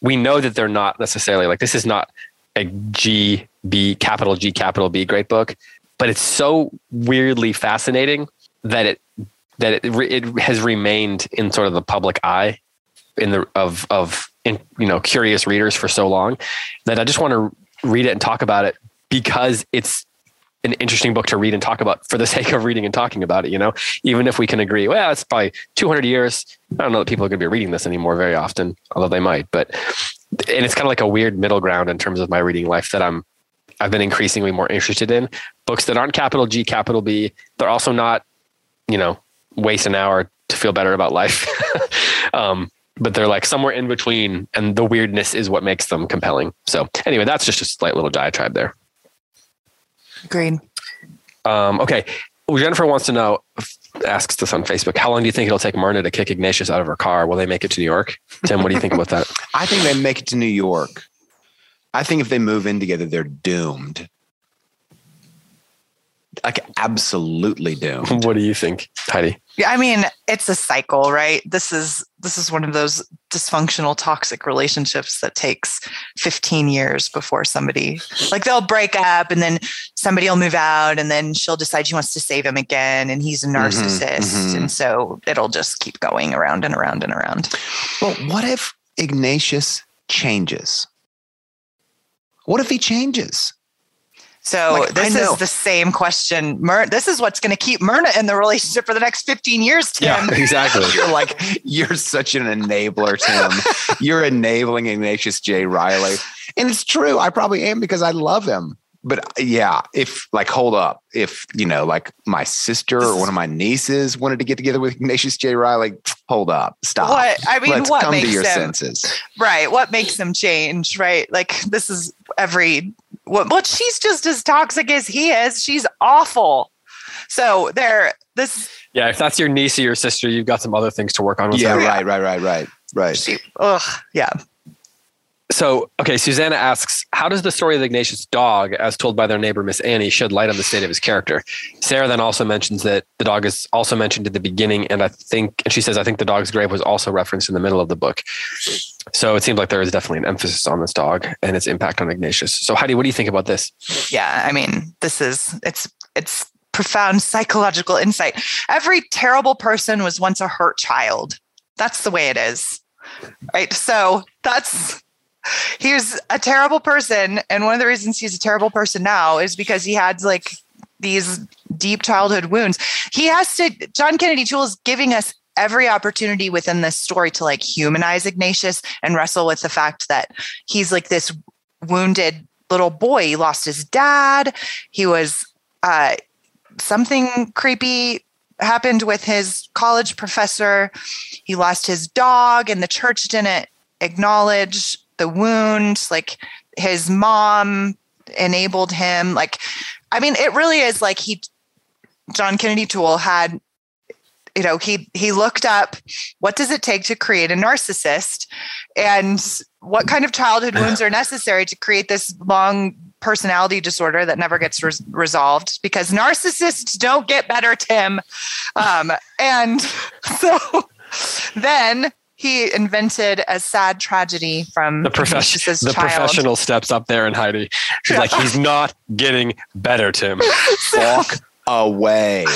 we know that they're not necessarily like, this is not a G B capital G capital B great book, but it's so weirdly fascinating that it, that it, it has remained in sort of the public eye in the, of, of, in, you know, curious readers for so long that I just want to read it and talk about it because it's an interesting book to read and talk about for the sake of reading and talking about it, you know, even if we can agree, well, it's probably two hundred years. I don't know that people are going to be reading this anymore very often, although they might, but, and it's kind of like a weird middle ground in terms of my reading life that I'm, I've been increasingly more interested in books that aren't capital G, capital B. They're also not, you know, waste an hour to feel better about life. um, but they're like somewhere in between, and the weirdness is what makes them compelling. So anyway, that's just a slight little diatribe there. Agreed. Um, okay. Well, Jennifer wants to know, asks this on Facebook, how long do you think it'll take Myrna to kick Ignatius out of her car? Will they make it to New York? Tim, what do you think about that? I think they make it to New York. I think if they move in together, they're doomed. Like absolutely doomed. What do you think, Heidi? Yeah, I mean, it's a cycle, right? This is this is one of those dysfunctional, toxic relationships that takes fifteen years before somebody, like they'll break up and then somebody will move out and then she'll decide she wants to save him again. And he's a narcissist. Mm-hmm, mm-hmm. And so it'll just keep going around and around and around. Well, what if Ignatius changes? What if he changes? So like, this is the same question. Myr- this is what's going to keep Myrna in the relationship for the next fifteen years, Tim. Yeah, exactly. You're like, you're such an enabler, Tim. You're enabling Ignatius J. Riley. And it's true. I probably am because I love him. But yeah, if like, hold up. If, you know, like my sister or one of my nieces wanted to get together with Ignatius J. Riley, hold up. Stop. What? I mean, Let's what come makes to your them, senses. Right. What makes them change, right? Like this is every... Well, she's just as toxic as he is. She's awful. So there, this. Yeah. If that's your niece or your sister, you've got some other things to work on. With yeah. Her. Right. Right. Right. Right. Right. She, ugh. Yeah. So, okay. Susanna asks, how does the story of Ignatius' dog as told by their neighbor, Miss Annie, shed light on the state of his character? Sarah then also mentions that the dog is also mentioned at the beginning. And I think, and she says, I think the dog's grave was also referenced in the middle of the book. So it seems like there is definitely an emphasis on this dog and its impact on Ignatius. So Heidi, what do you think about this? Yeah, I mean, this is, it's, it's profound psychological insight. Every terrible person was once a hurt child. That's the way it is, right? So that's, he was a terrible person. And one of the reasons he's a terrible person now is because he had like these deep childhood wounds. He has to, John Kennedy Toole is giving us every opportunity within this story to like humanize Ignatius and wrestle with the fact that he's like this wounded little boy. He lost his dad. He was uh, something creepy happened with his college professor. He lost his dog, and the church didn't acknowledge the wound. Like, his mom enabled him. Like, I mean, it really is like he, John Kennedy Toole had, you know, he, he looked up, what does it take to create a narcissist, and what kind of childhood wounds are necessary to create this long personality disorder that never gets re- resolved because narcissists don't get better, Tim. Um, and so then he invented a sad tragedy from the, profe- the professional steps up there, and Heidi, she's yeah. like, he's not getting better, Tim. So, walk away.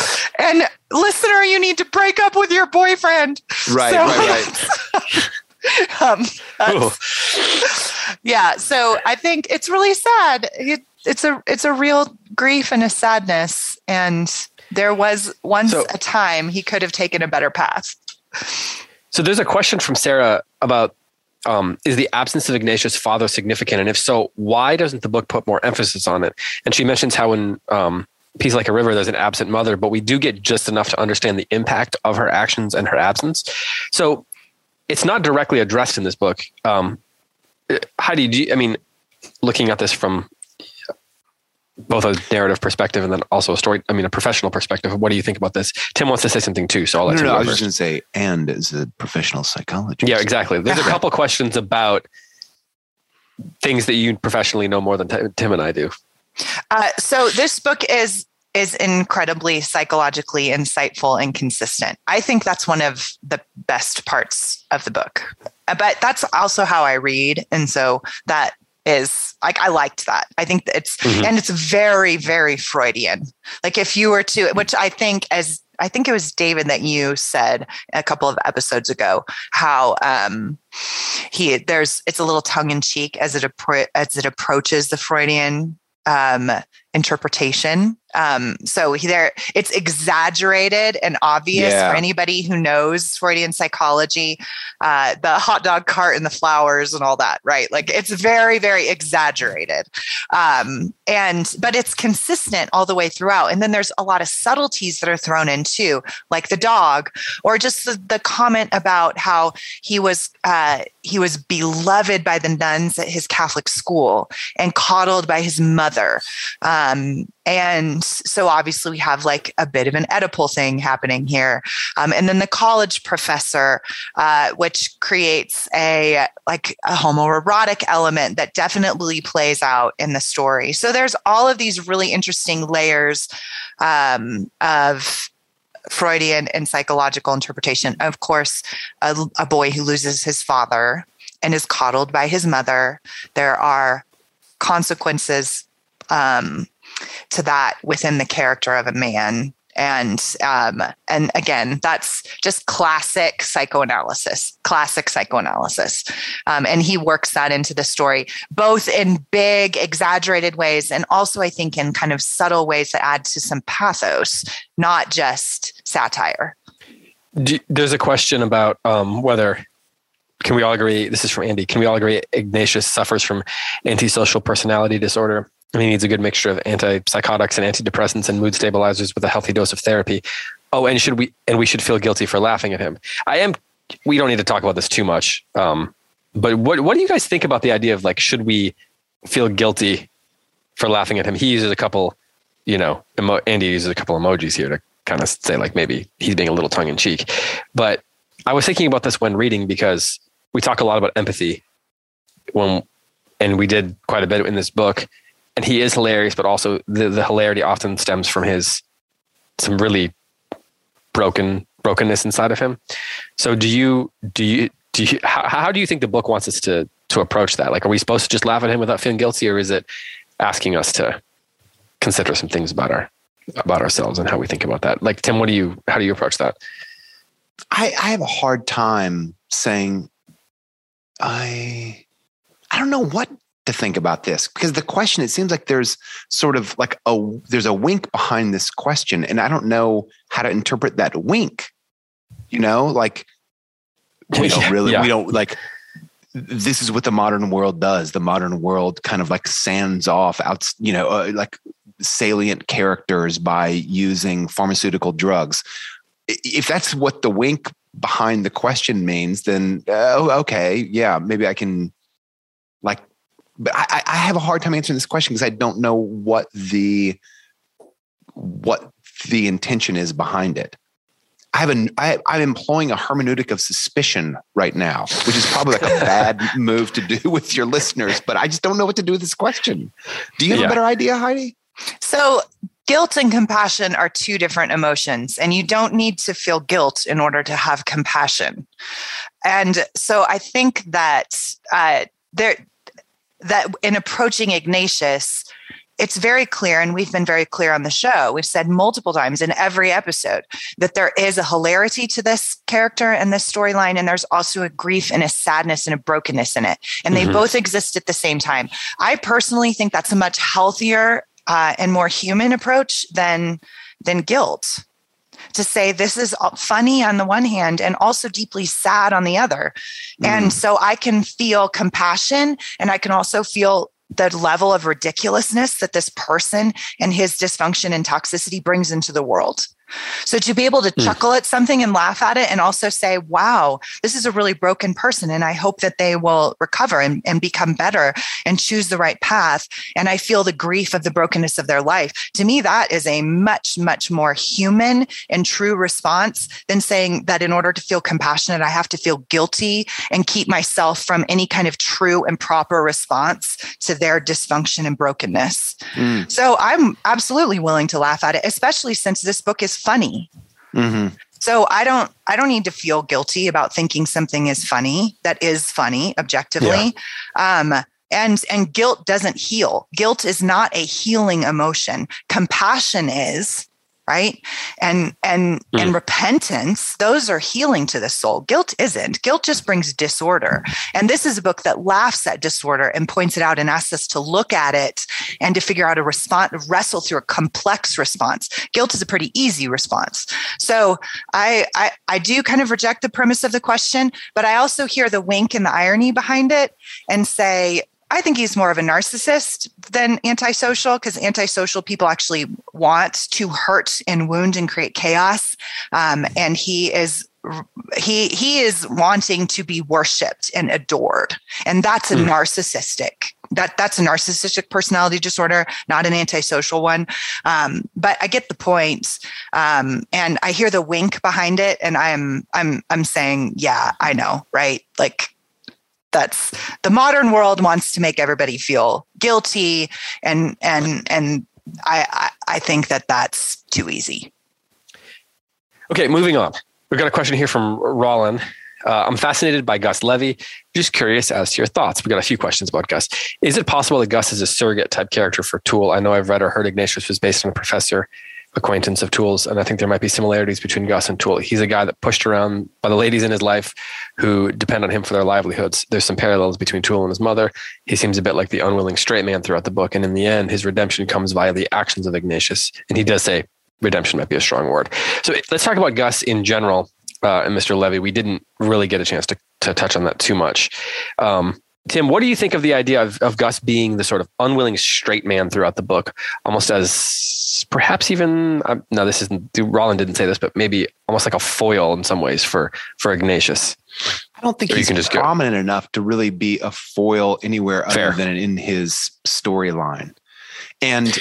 And listener, you need to break up with your boyfriend. Right, so, right, right. Um, yeah. So I think it's really sad. It, it's a, it's a real grief and a sadness. And there was once so, a time he could have taken a better path. So there's a question from Sarah about, um, is the absence of Ignatius' father significant? And if so, why doesn't the book put more emphasis on it? And she mentions how in, um, Peace Like a River, there's an absent mother, but we do get just enough to understand the impact of her actions and her absence. So it's not directly addressed in this book. Um, Heidi, do you, I mean, looking at this from both a narrative perspective and then also a story, I mean, a professional perspective, what do you think about this? Tim wants to say something too, so I'll let no, you no, no, I was just going to say, and as a professional psychologist. Yeah, exactly. There's a couple questions about things that you professionally know more than t- Tim and I do. Uh, so this book is is incredibly psychologically insightful and consistent. I think that's one of the best parts of the book. But that's also how I read. And so that is like, I liked that. I think that it's, mm-hmm. and it's very, very Freudian. Like if you were to, which I think as, I think it was David that you said a couple of episodes ago, how um, he, there's, it's a little tongue in cheek as it, appro- as it approaches the Freudian um, interpretation. Um, so he, there it's exaggerated and obvious yeah. for anybody who knows Freudian psychology, uh, the hot dog cart and the flowers and all that, right? Like it's very, very exaggerated. Um, and, but it's consistent all the way throughout. And then there's a lot of subtleties that are thrown in too, like the dog or just the, the comment about how he was, uh, he was beloved by the nuns at his Catholic school and coddled by his mother. Um, And so obviously we have like a bit of an Oedipal thing happening here. Um, and then the college professor, uh, which creates a, like a homoerotic element that definitely plays out in the story. So there's all of these really interesting layers, um, of Freudian and psychological interpretation. Of course, a, a boy who loses his father and is coddled by his mother. There are consequences, um, to that within the character of a man. And, um, and again, that's just classic psychoanalysis, classic psychoanalysis. Um, and he works that into the story, both in big exaggerated ways. And also I think in kind of subtle ways that add to some pathos, not just satire. Do, there's a question about, um, whether, can we all agree? This is from Andy. Can we all agree Ignatius suffers from antisocial personality disorder? And he needs a good mixture of antipsychotics and antidepressants and mood stabilizers with a healthy dose of therapy. Oh, and should we, and we should feel guilty for laughing at him. I am, we don't need to talk about this too much. Um, but what, what do you guys think about the idea of like, should we feel guilty for laughing at him? He uses a couple, you know, emo- Andy uses a couple emojis here to kind of say like, maybe he's being a little tongue in cheek, but I was thinking about this when reading, because we talk a lot about empathy when, and we did quite a bit in this book. And he is hilarious, but also the, the hilarity often stems from his, some really broken brokenness inside of him. So do you, do you, do you, how, how do you think the book wants us to, to approach that? Like, are we supposed to just laugh at him without feeling guilty, or is it asking us to consider some things about our, about ourselves and how we think about that? Like, Tim, what do you, how do you approach that? I, I have a hard time saying, I, I don't know what to think about this, because the question, it seems like there's sort of like a, there's a wink behind this question. And I don't know how to interpret that wink, you know, like we don't really, yeah. we don't like, this is what the modern world does. The modern world kind of like sands off out, you know, uh, like salient characters by using pharmaceutical drugs. If that's what the wink behind the question means, then, oh, uh, okay. Yeah. Maybe I can like, but I, I have a hard time answering this question because I don't know what the, what the intention is behind it. I have an, I, I'm employing a hermeneutic of suspicion right now, which is probably like a bad move to do with your listeners, but I just don't know what to do with this question. Do you have yeah. a better idea, Heidi? So guilt and compassion are two different emotions, and you don't need to feel guilt in order to have compassion. And so I think that uh, there, that in approaching Ignatius, it's very clear, and we've been very clear on the show, we've said multiple times in every episode that there is a hilarity to this character and this storyline, and there's also a grief and a sadness and a brokenness in it. And mm-hmm. they both exist at the same time. I personally think that's a much healthier uh, and more human approach than, than guilt. To say this is funny on the one hand and also deeply sad on the other. Mm-hmm. And so I can feel compassion, and I can also feel the level of ridiculousness that this person and his dysfunction and toxicity brings into the world. So to be able to mm. chuckle at something and laugh at it, and also say, wow, this is a really broken person, and I hope that they will recover and, and become better and choose the right path. And I feel the grief of the brokenness of their life. To me, that is a much, much more human and true response than saying that in order to feel compassionate, I have to feel guilty and keep myself from any kind of true and proper response to their dysfunction and brokenness. Mm. So I'm absolutely willing to laugh at it, especially since this book is funny. Mm-hmm. So I don't, I don't need to feel guilty about thinking something is funny. That is funny objectively. Yeah. Um, and, and guilt doesn't heal. Guilt is not a healing emotion. Compassion is, right. And, and, mm. and repentance, those are healing to the soul. Guilt isn't. Guilt just brings disorder. And this is a book that laughs at disorder and points it out and asks us to look at it and to figure out a response, wrestle through a complex response. Guilt is a pretty easy response. So I, I, I do kind of reject the premise of the question, but I also hear the wink and the irony behind it and say, I think he's more of a narcissist than antisocial, because antisocial people actually want to hurt and wound and create chaos. Um, and he is he he is wanting to be worshipped and adored. And that's a mm. narcissistic. That that's a narcissistic personality disorder, not an antisocial one. Um, but I get the point. Um, and I hear the wink behind it. And I'm I'm I'm saying, yeah, I know, right? Like, that's the modern world wants to make everybody feel guilty. And, and, and I, I, I think that that's too easy. Okay. Moving on. We've got a question here from Rollin. Uh, I'm fascinated by Gus Levy. Just curious as to your thoughts. We've got a few questions about Gus. Is it possible that Gus is a surrogate type character for Toole? I know I've read or heard Ignatius was based on a professor acquaintance of Toole's, and I think there might be similarities between Gus and Toole. He's a guy that pushed around by the ladies in his life who depend on him for their livelihoods. There's some parallels between Toole and his mother. He seems a bit like the unwilling straight man throughout the book, and in the end, his redemption comes via the actions of Ignatius. And he does say redemption might be a strong word. So let's talk about Gus in general uh, and Mister Levy. We didn't really get a chance to, to touch on that too much. Um, Tim, what do you think of the idea of, of Gus being the sort of unwilling straight man throughout the book, almost as perhaps even, um, no, this isn't, Rollin didn't say this, but maybe almost like a foil in some ways for, for Ignatius. I don't think or he's just prominent go. enough to really be a foil anywhere other Fair. than in his storyline. And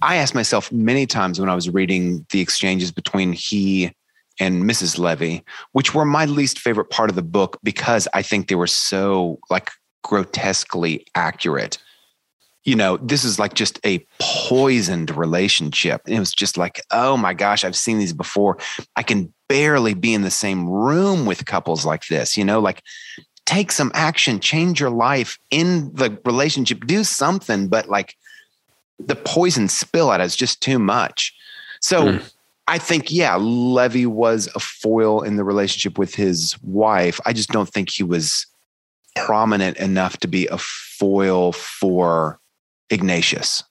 I asked myself many times when I was reading the exchanges between he and Missus Levy, which were my least favorite part of the book, because I think they were so like, grotesquely accurate. You know, this is like just a poisoned relationship. And it was just like, oh my gosh, I've seen these before. I can barely be in the same room with couples like this, you know, like take some action, change your life in the relationship, do something, but like the poison spill out is just too much. So mm. I think, yeah, Levy was a foil in the relationship with his wife. I just don't think he was prominent enough to be a foil for Ignatius.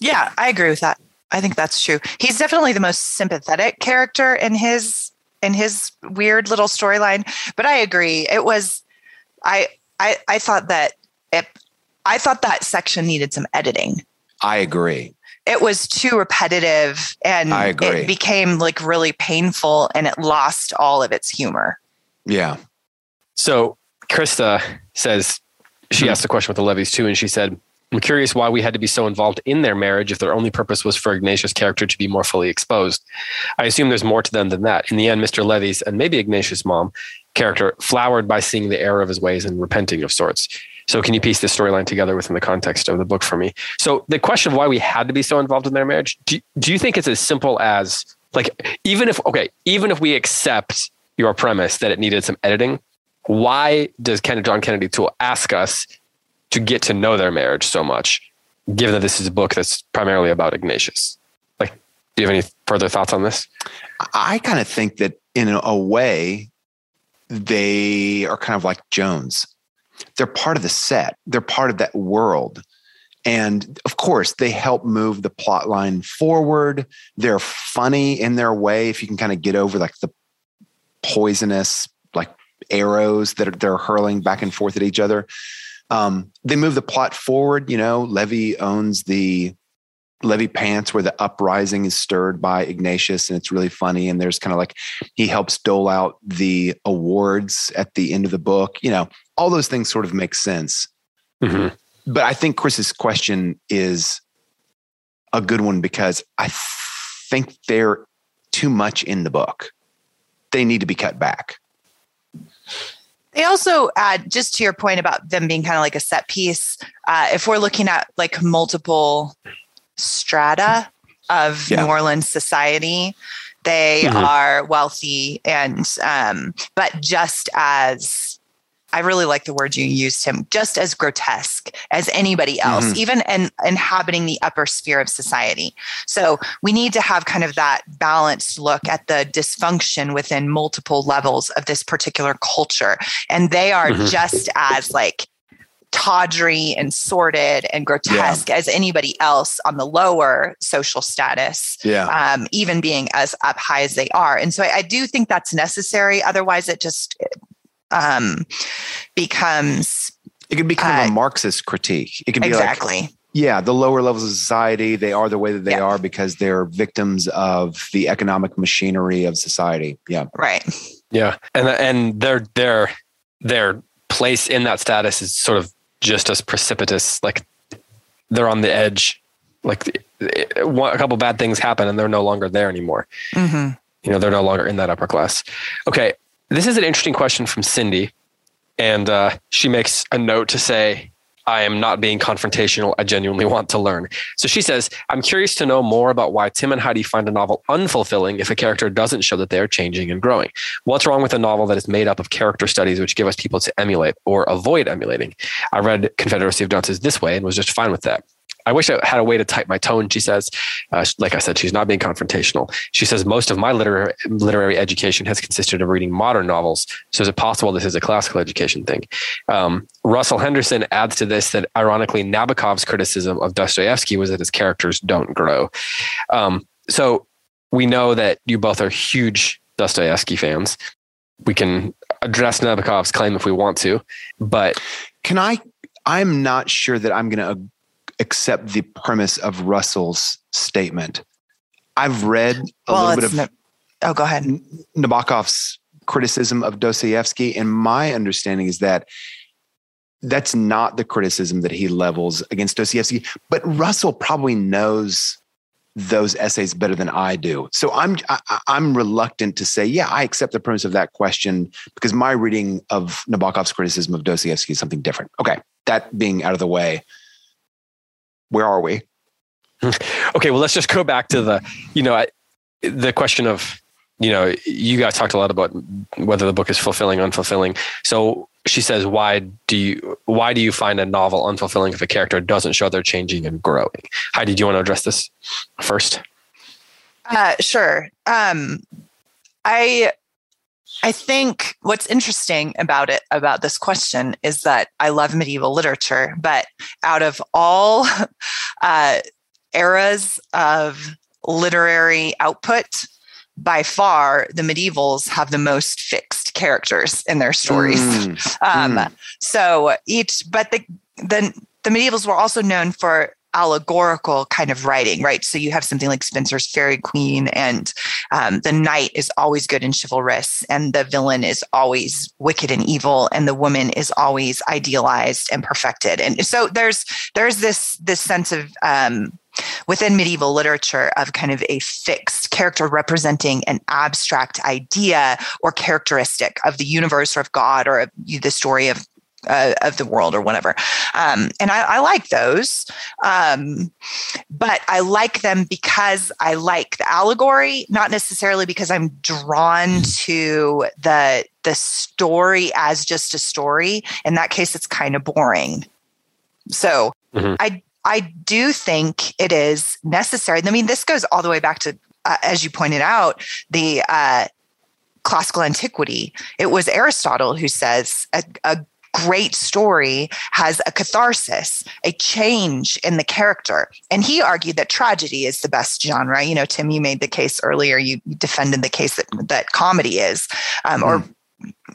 Yeah, I agree with that. I think that's true. He's definitely the most sympathetic character in his in his weird little storyline. But I agree. It was I I, I thought that it, I thought that section needed some editing. I agree. It was too repetitive, and I agree. It became like really painful, and it lost all of its humor. Yeah. So Krista says, she asked the question with the Levies too, and she said, I'm curious why we had to be so involved in their marriage if their only purpose was for Ignatius' character to be more fully exposed. I assume there's more to them than that. In the end, Mister Levies, and maybe Ignatius' mom, character flowered by seeing the error of his ways and repenting of sorts. So can you piece this storyline together within the context of the book for me? So the question of why we had to be so involved in their marriage, do, do you think it's as simple as, like, even if, okay, even if we accept your premise that it needed some editing, why does Kennedy, John Kennedy Toole ask us to get to know their marriage so much, given that this is a book that's primarily about Ignatius? Like, do you have any further thoughts on this? I kind of think that in a way, they are kind of like Jones. They're part of the set. They're part of that world. And of course, they help move the plot line forward. They're funny in their way. If you can kind of get over like the poisonous, like arrows that are, they're hurling back and forth at each other. Um, they move the plot forward. You know, Levy owns the Levy Pants, where the uprising is stirred by Ignatius, and it's really funny. And there's kind of like, he helps dole out the awards at the end of the book. You know, all those things sort of make sense. Mm-hmm. But I think Chris's question is a good one, because I think they're too much in the book. They need to be cut back. They also, uh, just to your point about them being kind of like a set piece, uh, if we're looking at like multiple strata of yeah. New Orleans society, they mm-hmm. are wealthy, and um, but just as, I really like the word you used, Tim, just as grotesque as anybody else, mm-hmm. even in, inhabiting the upper sphere of society. So we need to have kind of that balanced look at the dysfunction within multiple levels of this particular culture. And they are mm-hmm. just as like tawdry and sordid and grotesque yeah. as anybody else on the lower social status, yeah. um, even being as up high as they are. And so I, I do think that's necessary. Otherwise, it just... Um, becomes it could become uh, a Marxist critique. It can be exactly like, yeah, the lower levels of society, they are the way that they yeah. are because they're victims of the economic machinery of society. Yeah, right. Yeah, and and their their their place in that status is sort of just as precipitous. Like they're on the edge. Like a couple bad things happen, and they're no longer there anymore. Mm-hmm. You know, they're no longer in that upper class. Okay. This is an interesting question from Cindy, and uh, she makes a note to say, I am not being confrontational. I genuinely want to learn. So she says, I'm curious to know more about why Tim and Heidi find a novel unfulfilling if a character doesn't show that they are changing and growing. What's wrong with a novel that is made up of character studies which give us people to emulate or avoid emulating? I read Confederacy of Dunces this way and was just fine with that. I wish I had a way to type my tone, she says. Uh, like I said, she's not being confrontational. She says, most of my literary, literary education has consisted of reading modern novels. So is it possible this is a classical education thing? Um, Russell Henderson adds to this that, ironically, Nabokov's criticism of Dostoevsky was that his characters don't grow. Um, so we know that you both are huge Dostoevsky fans. We can address Nabokov's claim if we want to, but... Can I... I'm not sure that I'm going to... Ag- accept the premise of Russell's statement. I've read a well, little bit of... No, oh, go ahead. Nabokov's criticism of Dostoevsky, and my understanding is that that's not the criticism that he levels against Dostoevsky, but Russell probably knows those essays better than I do. So I'm I, I'm reluctant to say, yeah, I accept the premise of that question because my reading of Nabokov's criticism of Dostoevsky is something different. Okay, that being out of the way... Where are we? Okay, well, let's just go back to the, you know, the question of, you know, you guys talked a lot about whether the book is fulfilling, unfulfilling. So she says, why do you, why do you find a novel unfulfilling if a character doesn't show they're changing and growing? Heidi, do you want to address this first? Uh, sure. Um, I, I think what's interesting about it, about this question, is that I love medieval literature, but out of all uh, eras of literary output, by far the medievals have the most fixed best characters in their stories. Mm. Um, mm. So each, but the, the, the medievals were also known for allegorical kind of writing, right? So you have something like Spenser's Faerie Queene, and um, the knight is always good and chivalrous, and the villain is always wicked and evil, and the woman is always idealized and perfected. And so there's there's this this sense of um, within medieval literature of kind of a fixed character representing an abstract idea or characteristic of the universe or of God or of the story of Uh, of the world or whatever. Um, and I, I like those. Um, but I like them because I like the allegory, not necessarily because I'm drawn to the, the story as just a story. In that case, it's kind of boring. So mm-hmm. I, I do think it is necessary. I mean, this goes all the way back to, uh, as you pointed out, the uh, classical antiquity. It was Aristotle who says a, a great story has a catharsis, a change in the character. And he argued that tragedy is the best genre. You know, Tim, you made the case earlier. You defended the case that, that comedy is, um, mm. or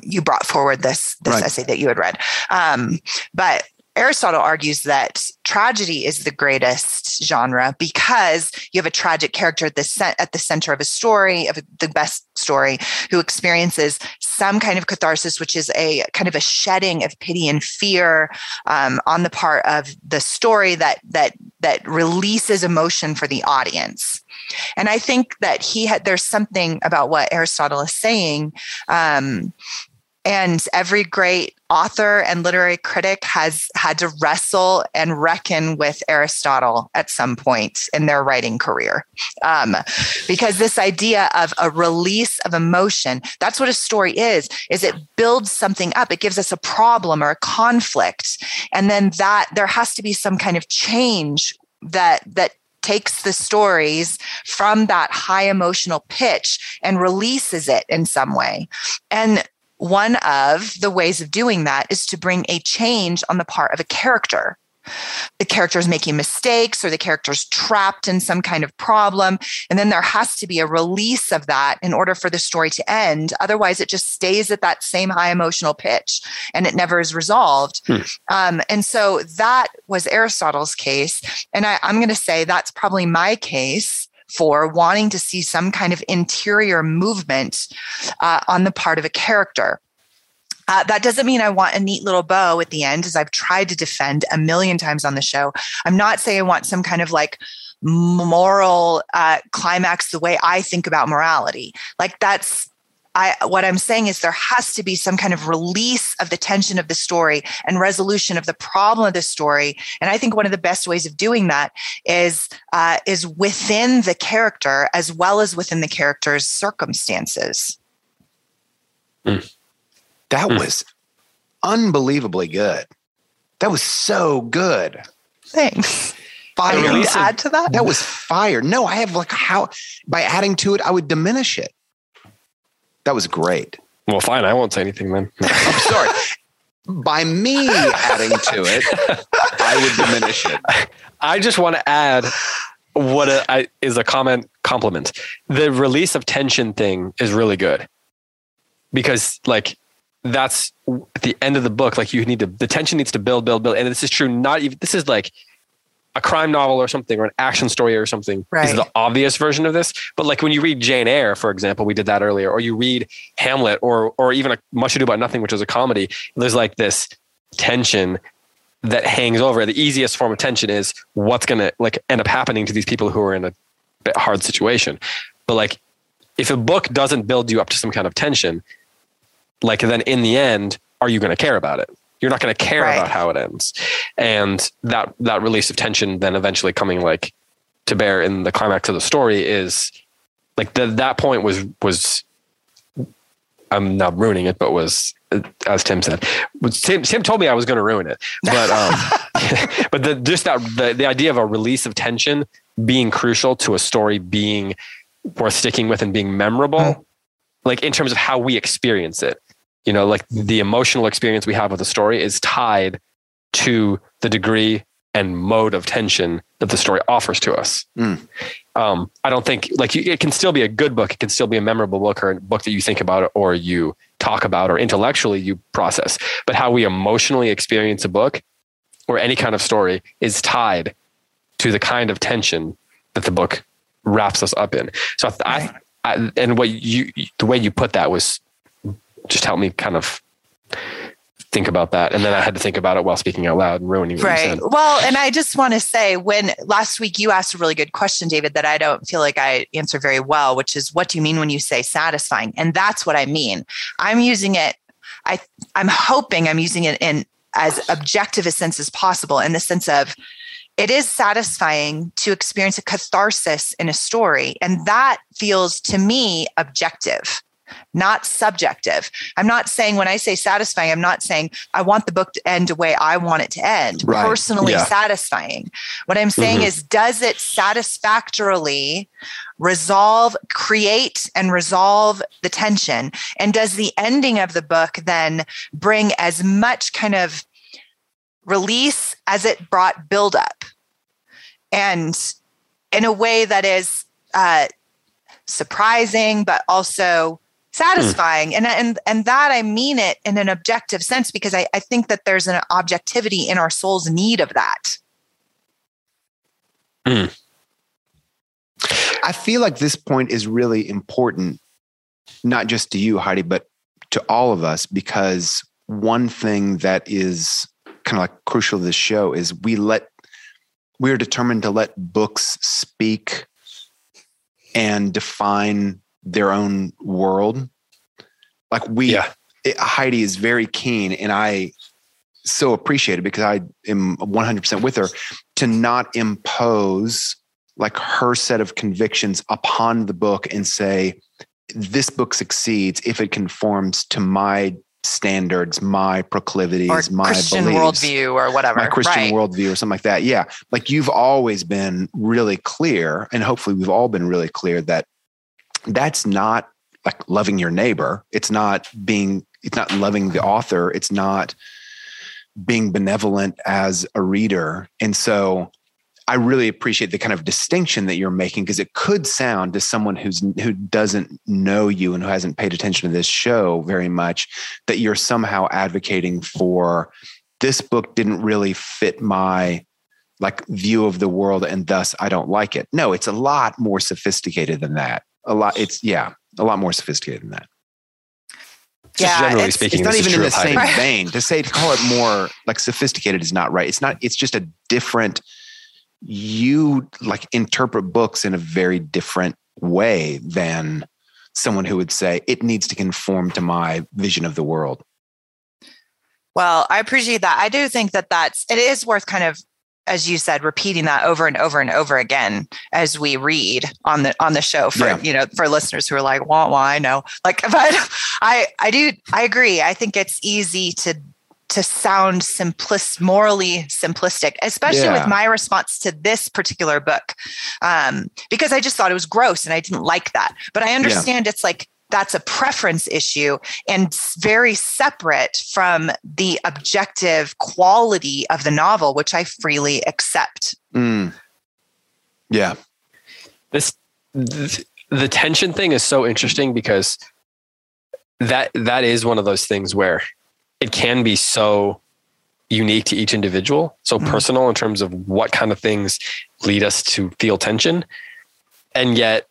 you brought forward this, this right. essay that you had read. Um, but Aristotle argues that tragedy is the greatest genre because you have a tragic character at the, cent- at the center of a story, of the best story, who experiences some kind of catharsis, which is a kind of a shedding of pity and fear um, on the part of the story that that that releases emotion for the audience. And I think that he had there's something about what Aristotle is saying. Um, And every great author and literary critic has had to wrestle and reckon with Aristotle at some point in their writing career. Um, because this idea of a release of emotion, that's what a story is, is it builds something up. It gives us a problem or a conflict. And then that there has to be some kind of change that that takes the stories from that high emotional pitch and releases it in some way. And one of the ways of doing that is to bring a change on the part of a character. The character is making mistakes, or the character's trapped in some kind of problem. And then there has to be a release of that in order for the story to end. Otherwise, it just stays at that same high emotional pitch and it never is resolved. Hmm. Um, and so that was Aristotle's case. And I, I'm going to say that's probably my case for wanting to see some kind of interior movement uh, on the part of a character. Uh, that doesn't mean I want a neat little bow at the end, as I've tried to defend a million times on the show. I'm not saying I want some kind of like moral uh, climax the way I think about morality. Like that's, I, what I'm saying is there has to be some kind of release of the tension of the story and resolution of the problem of the story. And I think one of the best ways of doing that is uh, is within the character as well as within the character's circumstances. Mm. That mm. was unbelievably good. That was so good. Thanks. Fire. Are you to add to that? That was fire. No, I have like how by adding to it, I would diminish it. That was great. Well, fine. I won't say anything then. I'm sorry. By me adding to it, I would diminish it. I just want to add what a, I, is a comment compliment. The release of tension thing is really good because like that's at the end of the book, like you need to, the tension needs to build, build, build. And this is true. Not even, this is like a crime novel or something, or an action story or something right. is the obvious version of this. But like when you read Jane Eyre, for example, we did that earlier, or you read Hamlet or, or even a Much Ado About Nothing, which is a comedy. There's like this tension that hangs over. The easiest form of tension is what's going to like end up happening to these people who are in a bit hard situation. But like, if a book doesn't build you up to some kind of tension, like then in the end, are you going to care about it? You're not going to care right. about how it ends. And that, that release of tension then eventually coming like to bear in the climax of the story is like the, that point was, was, I'm not ruining it, but was, as Tim said, Tim, Tim told me I was going to ruin it, but, um, but the, just that the, the idea of a release of tension being crucial to a story being worth sticking with and being memorable, mm-hmm. like in terms of how we experience it. You know, like the emotional experience we have with the story is tied to the degree and mode of tension that the story offers to us. Mm. Um, I don't think like you, it can still be a good book. It can still be a memorable book or a book that you think about or you talk about or intellectually you process, but how we emotionally experience a book or any kind of story is tied to the kind of tension that the book wraps us up in. So I, I and what you, the way you put that was just helped me kind of think about that. And then I had to think about it while speaking out loud and ruining what you said. Right. Well, and I just want to say when last week you asked a really good question, David, that I don't feel like I answer very well, which is what do you mean when you say satisfying? And that's what I mean. I'm using it. I, I'm hoping I'm using it in as objective a sense as possible in the sense of it is satisfying to experience a catharsis in a story. And that feels to me objective, not subjective. I'm not saying when I say satisfying, I'm not saying I want the book to end the way I want it to end. Right. Personally yeah. satisfying. What I'm saying mm-hmm. is, does it satisfactorily resolve, create and resolve the tension? And does the ending of the book then bring as much kind of release as it brought buildup? And in a way that is uh, surprising, but also satisfying. Mm. And, and, and that I mean it in an objective sense, because I, I think that there's an objectivity in our soul's need of that. Mm. I feel like this point is really important, not just to you, Heidi, but to all of us, because one thing that is kind of like crucial to this show is we let, we're determined to let books speak and define their own world. Like we, yeah. it, Heidi is very keen, and I so appreciate it because I am one hundred percent with her to not impose like her set of convictions upon the book and say, this book succeeds if it conforms to my standards, my proclivities, or my Christian beliefs, worldview or whatever. My Christian right. worldview or something like that. Yeah. Like you've always been really clear, and hopefully we've all been really clear that that's not like loving your neighbor. It's not being, it's not loving the author. It's not being benevolent as a reader. And so I really appreciate the kind of distinction that you're making, because it could sound to someone who's who doesn't know you and who hasn't paid attention to this show very much that you're somehow advocating for this book didn't really fit my like view of the world and thus I don't like it. No, it's a lot more sophisticated than that. A lot. It's yeah, a lot more sophisticated than that. Just yeah, generally it's, speaking, it's not even in the same right. vein to say to call it more like sophisticated is not right. It's not. It's just a different. You like interpret books in a very different way than someone who would say it needs to conform to my vision of the world. Well, I appreciate that. I do think that that's, it is worth kind of, as you said, repeating that over and over and over again, as we read on the, on the show for, yeah. you know, for listeners who are like, wah, wah, I know, like, but I, I do, I agree. I think it's easy to to sound simplistic, morally simplistic, especially yeah. with my response to this particular book, um, because I just thought it was gross and I didn't like that. But I understand yeah. it's like, that's a preference issue and very separate from the objective quality of the novel, which I freely accept. Mm. Yeah. This, th- the tension thing is so interesting because that, that is one of those things where it can be so unique to each individual, so mm-hmm. personal in terms of what kind of things lead us to feel tension. And yet,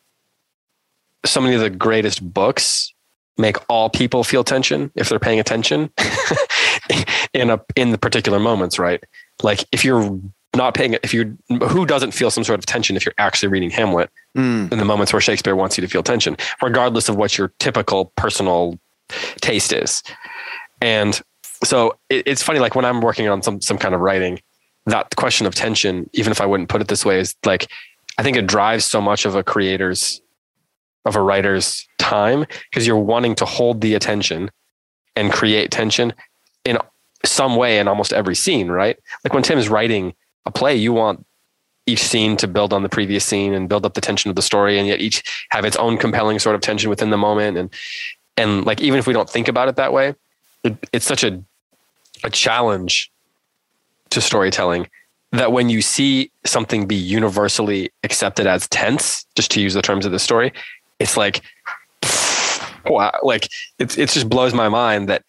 so many of the greatest books make all people feel tension if they're paying attention in a, in the particular moments, right? Like if you're not paying, if you who doesn't feel some sort of tension if you're actually reading Hamlet mm. in the moments where Shakespeare wants you to feel tension, regardless of what your typical personal taste is. And so it, it's funny, like when I'm working on some, some kind of writing, that question of tension, even if I wouldn't put it this way, is like, I think it drives so much of a creator's, of a writer's time, because you're wanting to hold the attention and create tension in some way in almost every scene, right? Like when Tim's writing a play, you want each scene to build on the previous scene and build up the tension of the story, and yet each have its own compelling sort of tension within the moment. And, and like, even if we don't think about it that way, it's such a a challenge to storytelling that when you see something be universally accepted as tense, just to use the terms of the story, it's like, wow, like it's, it just blows my mind that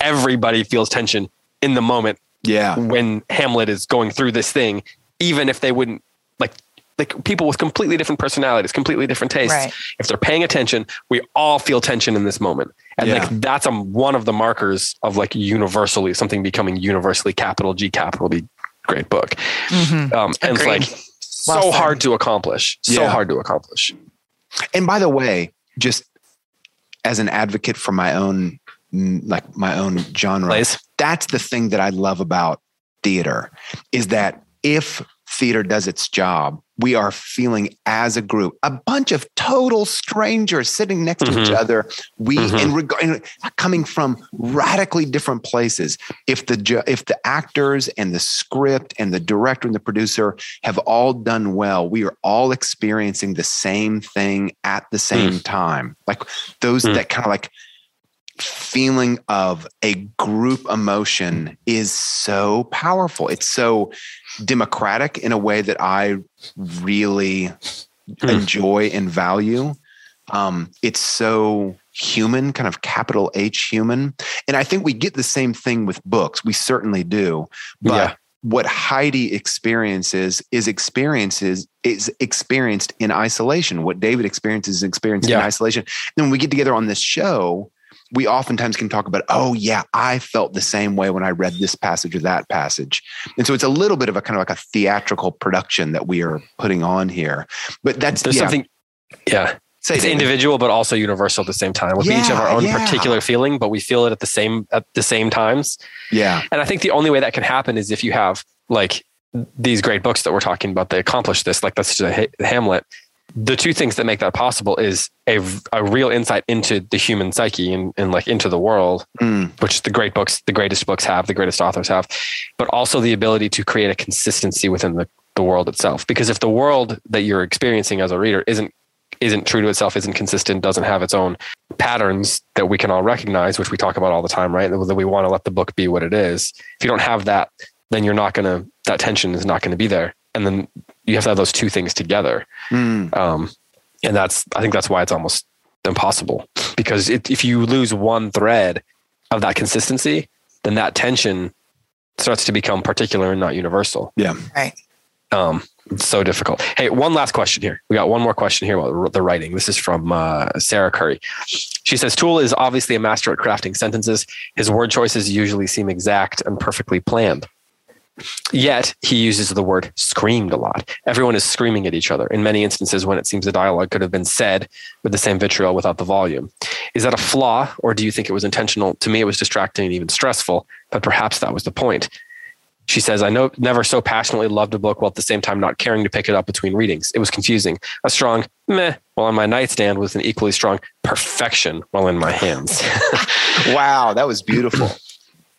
everybody feels tension in the moment. Yeah. When Hamlet is going through this thing, even if they wouldn't like, like people with completely different personalities, completely different tastes. Right. If they're paying attention, we all feel tension in this moment. And yeah. like, that's a, one of the markers of like universally something becoming universally capital G capital B. Great book. Mm-hmm. Um, and it's like so well hard to accomplish, so yeah. hard to accomplish. And by the way, just as an advocate for my own, like my own genre, Place. that's the thing that I love about theater is that if theater does its job, we are feeling as a group, a bunch of total strangers sitting next mm-hmm. to each other. We mm-hmm. in regard coming from radically different places. If the if the actors and the script and the director and the producer have all done well, we are all experiencing the same thing at the same mm. time. Like those mm. that kind of like feeling of a group emotion is so powerful. It's so democratic in a way that I really enjoy and value. Um, it's so human, kind of capital H human. And I think we get the same thing with books. We certainly do. But yeah. what Heidi experiences is experiences is experienced in isolation. What David experiences is experienced yeah. in isolation. And when we get together on this show, we oftentimes can talk about, oh yeah, I felt the same way when I read this passage or that passage. And so it's a little bit of a kind of like a theatrical production that we are putting on here. But that's There's yeah. something, yeah. Say it's individual, but also universal at the same time. We yeah, each have our own yeah. particular feeling, but we feel it at the same, at the same times. Yeah. And I think the only way that can happen is if you have like these great books that we're talking about, they accomplish this, like that's just a Hamlet. The two things that make that possible is a, a real insight into the human psyche and, and like into the world, mm. which the great books, the greatest books have, the greatest authors have, but also the ability to create a consistency within the, the world itself. Because if the world that you're experiencing as a reader isn't, isn't true to itself, isn't consistent, doesn't have its own patterns that we can all recognize, which we talk about all the time, right? That we want to let the book be what it is. If you don't have that, then you're not going to, that tension is not going to be there. And then you have to have those two things together. Mm. Um, and that's, I think that's why it's almost impossible, because it, if you lose one thread of that consistency, then that tension starts to become particular and not universal. Yeah. Right. Um, it's so difficult. Hey, one last question here. We got one more question here about the writing. This is from uh, Sarah Curry. She says, Toole is obviously a master at crafting sentences. His word choices usually seem exact and perfectly planned. Yet he uses the word screamed a lot. Everyone is screaming at each other in many instances when it seems the dialogue could have been said with the same vitriol without the volume. Is that a flaw, or do you think it was intentional? To me, it was distracting and even stressful, but perhaps that was the point. She says, I know, never so passionately loved a book while at the same time not caring to pick it up between readings. It was confusing. A strong meh while on my nightstand was an equally strong perfection while in my hands. Wow, that was beautiful.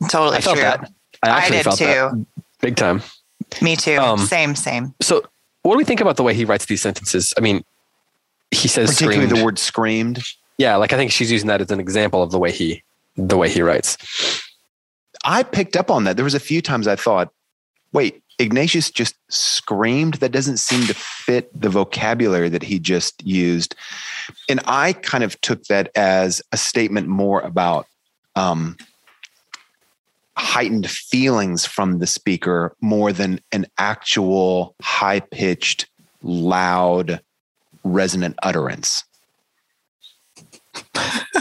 Totally I felt true. That. I, actually I did felt too. That. Big time. Me too. Um, same, same. So what do we think about the way he writes these sentences? I mean, he says particularly screamed. The word screamed. Yeah. Like I think she's using that as an example of the way he, the way he writes. I picked up on that. There was a few times I thought, wait, Ignatius just screamed. That doesn't seem to fit the vocabulary that he just used. And I kind of took that as a statement more about, um, heightened feelings from the speaker more than an actual high-pitched, loud, resonant utterance. That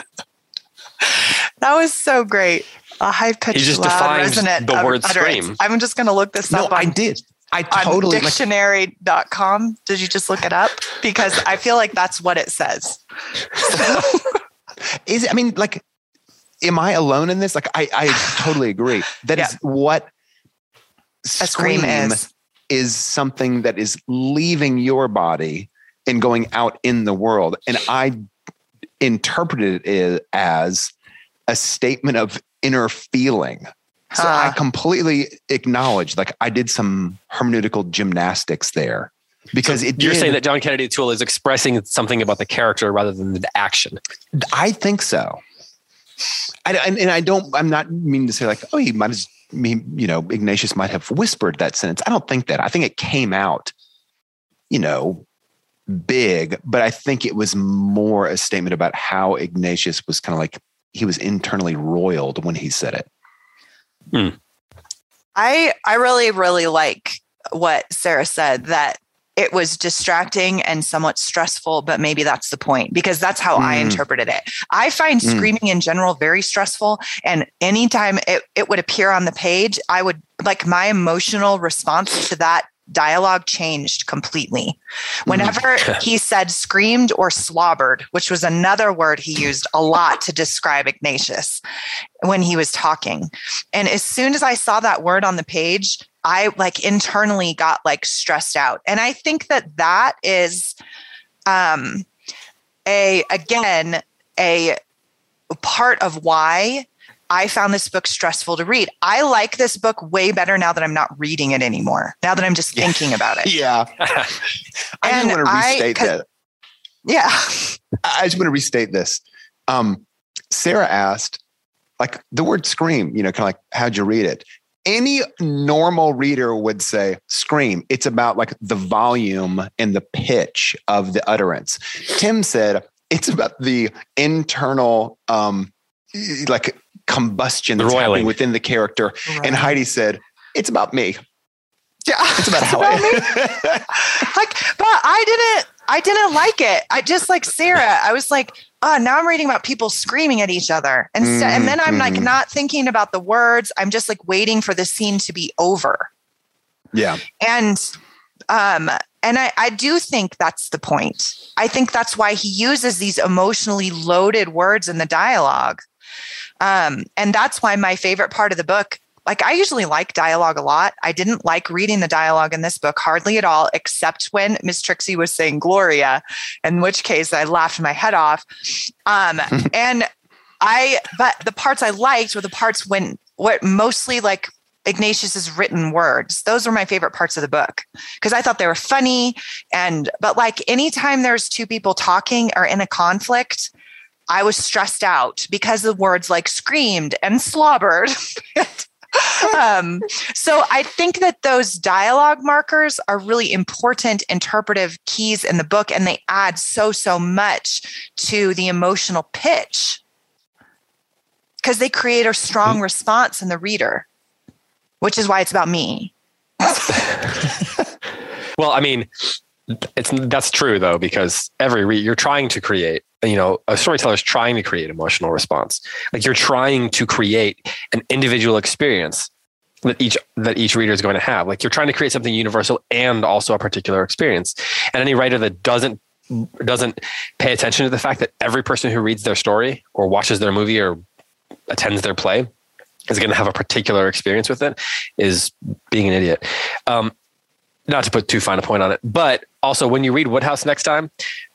was so great. A high-pitched, loud, resonant the word utterance. Scream. I'm just going to look this no, up. No, I did. I totally. On dictionary dot com. Like, did you just look it up? Because I feel like that's what it says. Is I mean, like, am I alone in this? Like, I, I totally agree. That yeah. is what a scream is. Is something that is leaving your body and going out in the world. And I interpreted it as a statement of inner feeling. So uh, I completely acknowledge, like I did some hermeneutical gymnastics there. Because so it you're did. Saying that John Kennedy Toole is expressing something about the character rather than the action. I think so. I, and I don't, I'm not meaning to say like, oh, he might have, you know, Ignatius might have whispered that sentence. I don't think that. I think it came out, you know, big, but I think it was more a statement about how Ignatius was kind of like, he was internally roiled when he said it. Hmm. I, I really, really like what Sarah said, that it was distracting and somewhat stressful, but maybe that's the point, because that's how mm. I interpreted it. I find mm. screaming in general very stressful. And anytime it, it would appear on the page, I would, like, my emotional response to that dialogue changed completely. Whenever he said screamed or slobbered, which was another word he used a lot to describe Ignatius when he was talking. And as soon as I saw that word on the page, I like internally got like stressed out. And I think that that is um, a, again, a part of why I found this book stressful to read. I like this book way better now that I'm not reading it anymore. Now that I'm just yeah. thinking about it. Yeah. I just want to restate I, that. Yeah. I just want to restate this. Um, Sarah asked, like, the word scream, you know, kind of like, how'd you read it? Any normal reader would say scream. It's about like the volume and the pitch of the utterance. Tim said it's about the internal, um, like, combustion that's happening within the character. Right. And Heidi said, it's about me. Yeah. It's about how about me. Like, but I didn't, I didn't like it. I just like Sarah, I was like, oh, now I'm reading about people screaming at each other. And, mm, so, and then I'm mm. like not thinking about the words. I'm just like waiting for the scene to be over. Yeah. And, um, and I, I do think that's the point. I think that's why he uses these emotionally loaded words in the dialogue. Um, and that's why my favorite part of the book, like, I usually like dialogue a lot. I didn't like reading the dialogue in this book hardly at all, except when Miss Trixie was saying Gloria, in which case I laughed my head off. Um, and I, but the parts I liked were the parts when what mostly like Ignatius's written words. Those were my favorite parts of the book because I thought they were funny. And, but like anytime there's two people talking or in a conflict, I was stressed out because the words like screamed and slobbered. um, so I think that those dialogue markers are really important interpretive keys in the book, and they add so, so much to the emotional pitch because they create a strong response in the reader, which is why it's about me. Well, I mean, it's that's true though, because every read you're trying to create, you know, a storyteller is trying to create emotional response. Like you're trying to create an individual experience that each, that each reader is going to have. Like you're trying to create something universal and also a particular experience. And any writer that doesn't, doesn't pay attention to the fact that every person who reads their story or watches their movie or attends their play is going to have a particular experience with it is being an idiot. Um, Not to put too fine a point on it, but also when you read Woodhouse next time,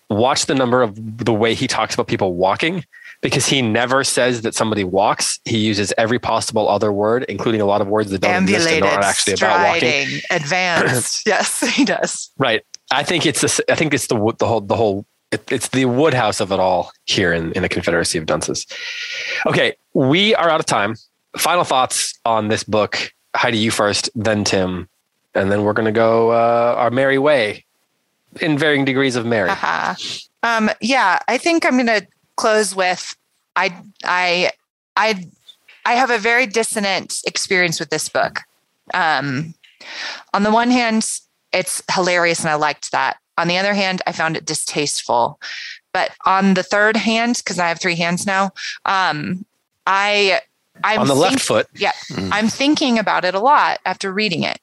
watch the number of the way he talks about people walking, because he never says that somebody walks. He uses every possible other word, including a lot of words that don't ambulated, exist and aren't actually striding, about walking. Advanced. Yes, he does. Right. I think it's the, I think it's the the whole the whole it, it's the Woodhouse of it all here in in the Confederacy of Dunces. Okay, we are out of time. Final thoughts on this book, Heidi. You first, then Tim. And then we're going to go uh, our merry way in varying degrees of merry. Uh-huh. Um, yeah, I think I'm going to close with, I, I, I, I have a very dissonant experience with this book. Um, on the one hand, it's hilarious and I liked that. On the other hand, I found it distasteful. But on the third hand, because I have three hands now, um, I, I'm on the think- left foot. Yeah, mm. I'm thinking about it a lot after reading it.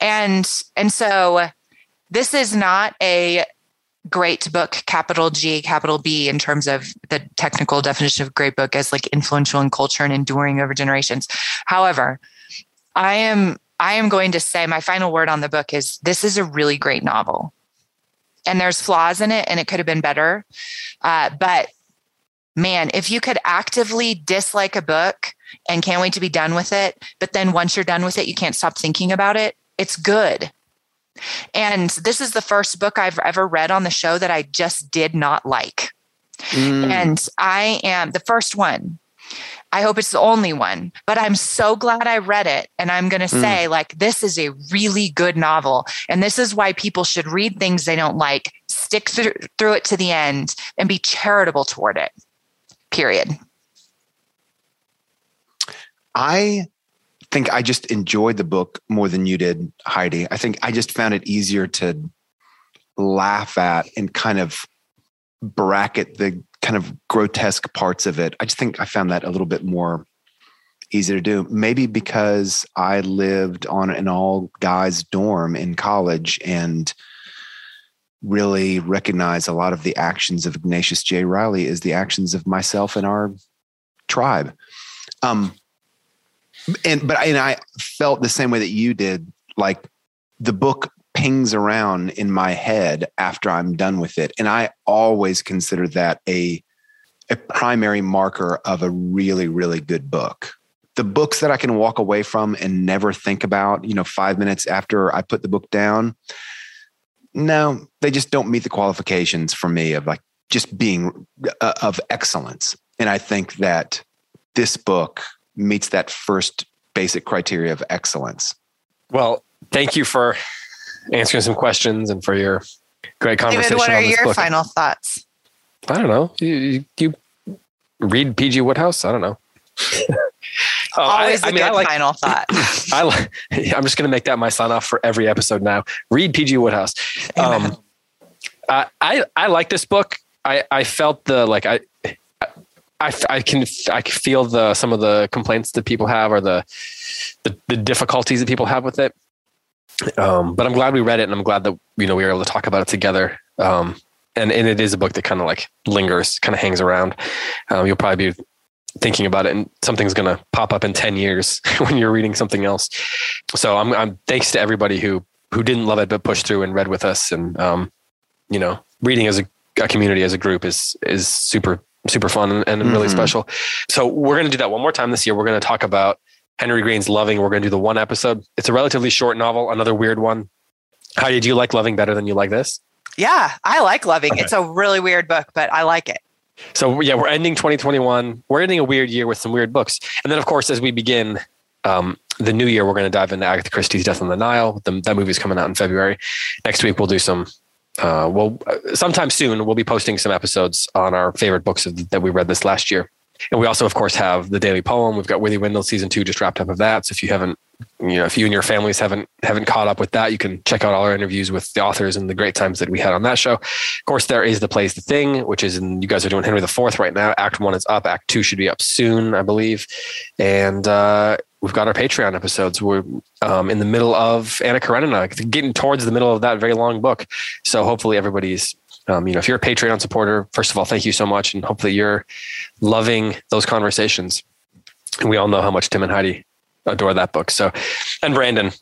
And and so this is not a great book, capital G, capital B, in terms of the technical definition of great book as like influential in culture and enduring over generations. However, I am I am going to say my final word on the book is this is a really great novel. And there's flaws in it and it could have been better. Uh, but man, if you could actively dislike a book and can't wait to be done with it, but then once you're done with it, you can't stop thinking about it, it's good. And this is the first book I've ever read on the show that I just did not like. Mm. And I am the first one. I hope it's the only one, but I'm so glad I read it. And I'm going to say mm. like, this is a really good novel. And this is why people should read things they don't like, stick through, through it to the end, and be charitable toward it. Period. I think I just enjoyed the book more than you did, Heidi. I think I just found it easier to laugh at and kind of bracket the kind of grotesque parts of it. I just think I found that a little bit more easy to do. Maybe because I lived on an all guys dorm in college and really recognize a lot of the actions of Ignatius J. Riley as the actions of myself and our tribe. Um, and, but, and I felt the same way that you did. Like, the book pings around in my head after I'm done with it. And I always consider that a, a primary marker of a really, really good book. The books that I can walk away from and never think about, you know, five minutes after I put the book down, no, they just don't meet the qualifications for me of like just being uh, of excellence. And I think that this book meets that first basic criteria of excellence. Well, thank you for answering some questions and for your great conversation. David, what are your book. final thoughts? I don't know. You, you read P G Woodhouse? I don't know. Uh, Always I, a I mean, good I like, final thought. I like, I'm just going to make that my sign off for every episode now. Read P G Woodhouse. Um, I, I I like this book. I, I felt the like I, I I can I feel the some of the complaints that people have, or the the, the difficulties that people have with it. Um, but I'm glad we read it, and I'm glad that, you know, we were able to talk about it together. Um, and and it is a book that kind of like lingers, kind of hangs around. Um, you'll probably be thinking about it, and something's going to pop up in ten years when you're reading something else. So I'm, I'm thanks to everybody who, who didn't love it, but pushed through and read with us. And, um, you know, reading as a, a community, as a group is, is super, super fun and, and really mm-hmm. special. So we're going to do that one more time this year. We're going to talk about Henry Green's Loving. We're going to do the one episode. It's a relatively short novel, another weird one. Heidi, do you like Loving better than you like this? Yeah, I like Loving. Okay. It's a really weird book, but I like it. So yeah, we're ending twenty twenty-one. We're ending a weird year with some weird books. And then, of course, as we begin um, the new year, we're going to dive into Agatha Christie's Death on the Nile. The, that movie's coming out in February. Next week, we'll do some, uh, well, sometime soon, we'll be posting some episodes on our favorite books of, that we read this last year. And we also, of course, have the Daily Poem. We've got Willie Wendell season two just wrapped up of that. So if you haven't, you know, if you and your families haven't haven't caught up with that, you can check out all our interviews with the authors and the great times that we had on that show. Of course, there is the plays, The Thing, which is in, you guys are doing Henry the Fourth right now. Act one is up. Act two should be up soon, I believe. And uh, we've got our Patreon episodes. We're um, in the middle of Anna Karenina, getting towards the middle of that very long book. So hopefully everybody's, um, you know, if you're a Patreon supporter, first of all, thank you so much. And hopefully you're loving those conversations. And we all know how much Tim and Heidi adore that book. So, and Brandon,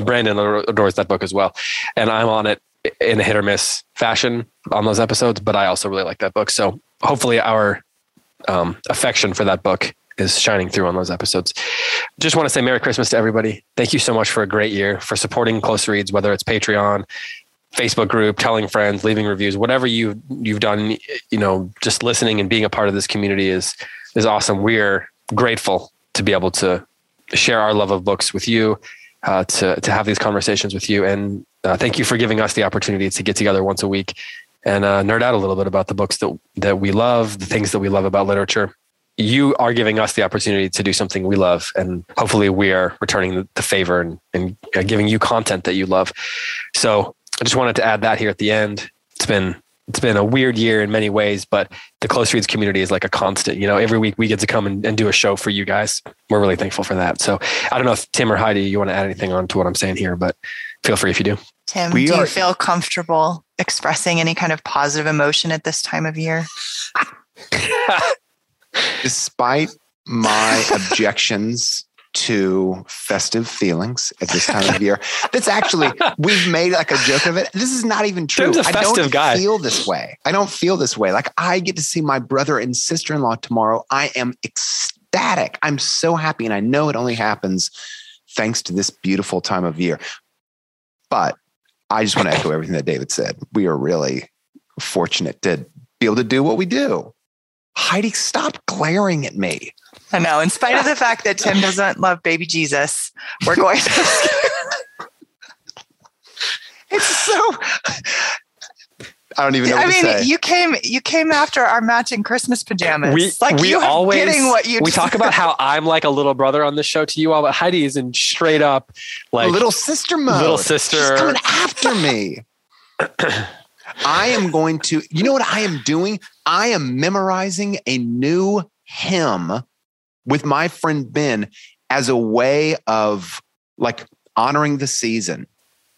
Brandon adores that book as well. And I'm on it in a hit or miss fashion on those episodes, but I also really like that book. So hopefully our um, affection for that book is shining through on those episodes. Just want to say Merry Christmas to everybody. Thank you so much for a great year, for supporting Close Reads, whether it's Patreon, Facebook group, telling friends, leaving reviews, whatever you you've done, you know, just listening and being a part of this community is, is awesome. We're grateful to be able to share our love of books with you, uh, to, to have these conversations with you. And uh, thank you for giving us the opportunity to get together once a week and uh, nerd out a little bit about the books that, that we love, the things that we love about literature. You are giving us the opportunity to do something we love, and hopefully we are returning the, the favor and, and uh, giving you content that you love. So I just wanted to add that here at the end. It's been, it's been a weird year in many ways, but the Close Reads community is like a constant. You know, every week we get to come and, and do a show for you guys. We're really thankful for that. So I don't know if Tim or Heidi, you want to add anything on to what I'm saying here, but feel free if you do. Tim, we do are, you feel comfortable expressing any kind of positive emotion at this time of year? Despite my objections to festive feelings at this time of year. That's actually, we've made like a joke of it. This is not even true. I don't guy. feel this way. I don't feel this way. Like, I get to see my brother and sister-in-law tomorrow. I am ecstatic. I'm so happy. And I know it only happens thanks to this beautiful time of year. But I just want to echo everything that David said. We are really fortunate to be able to do what we do. Heidi, stop glaring at me. I know. In spite of the fact that Tim doesn't love baby Jesus, we're going to... It's so... I don't even know what I to mean, say. I mean, you came, you came after our matching Christmas pajamas. We, like we you always, getting what you we deserve. Talk about how I'm like a little brother on this show to you all, but Heidi is in straight up like little sister mode. Little sister. She's coming after me. I am going to, you know what I am doing? I am memorizing a new hymn with my friend Ben as a way of like honoring the season.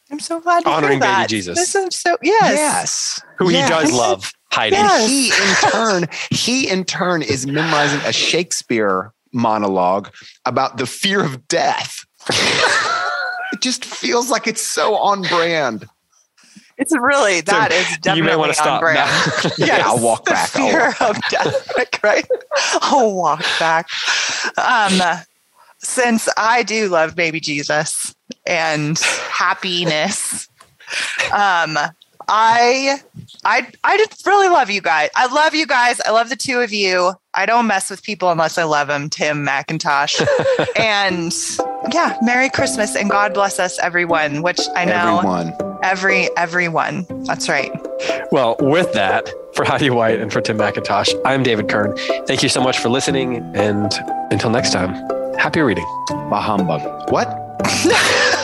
I'm so glad to honoring hear that. Baby Jesus. This is so yes, yes. Who yes. he does love, Heidi. Yes. He in turn, he in turn is memorizing a Shakespeare monologue about the fear of death. It just feels like it's so on brand. It's really that so is definitely you may want to stop on brand. No. Yes, yeah, I'll walk the back. Fear I'll walk. of death, right? I'll walk back. Um, since I do love baby Jesus. And happiness. Um, I, I, I just really love you guys. I love you guys. I love the two of you. I don't mess with people unless I love them. Tim McIntosh. And yeah, Merry Christmas and God bless us, everyone. Which I know everyone. every everyone. That's right. Well, with that, for Heidi White and for Tim McIntosh, I'm David Kern. Thank you so much for listening, and until next time, happy reading. Bah humbug. What?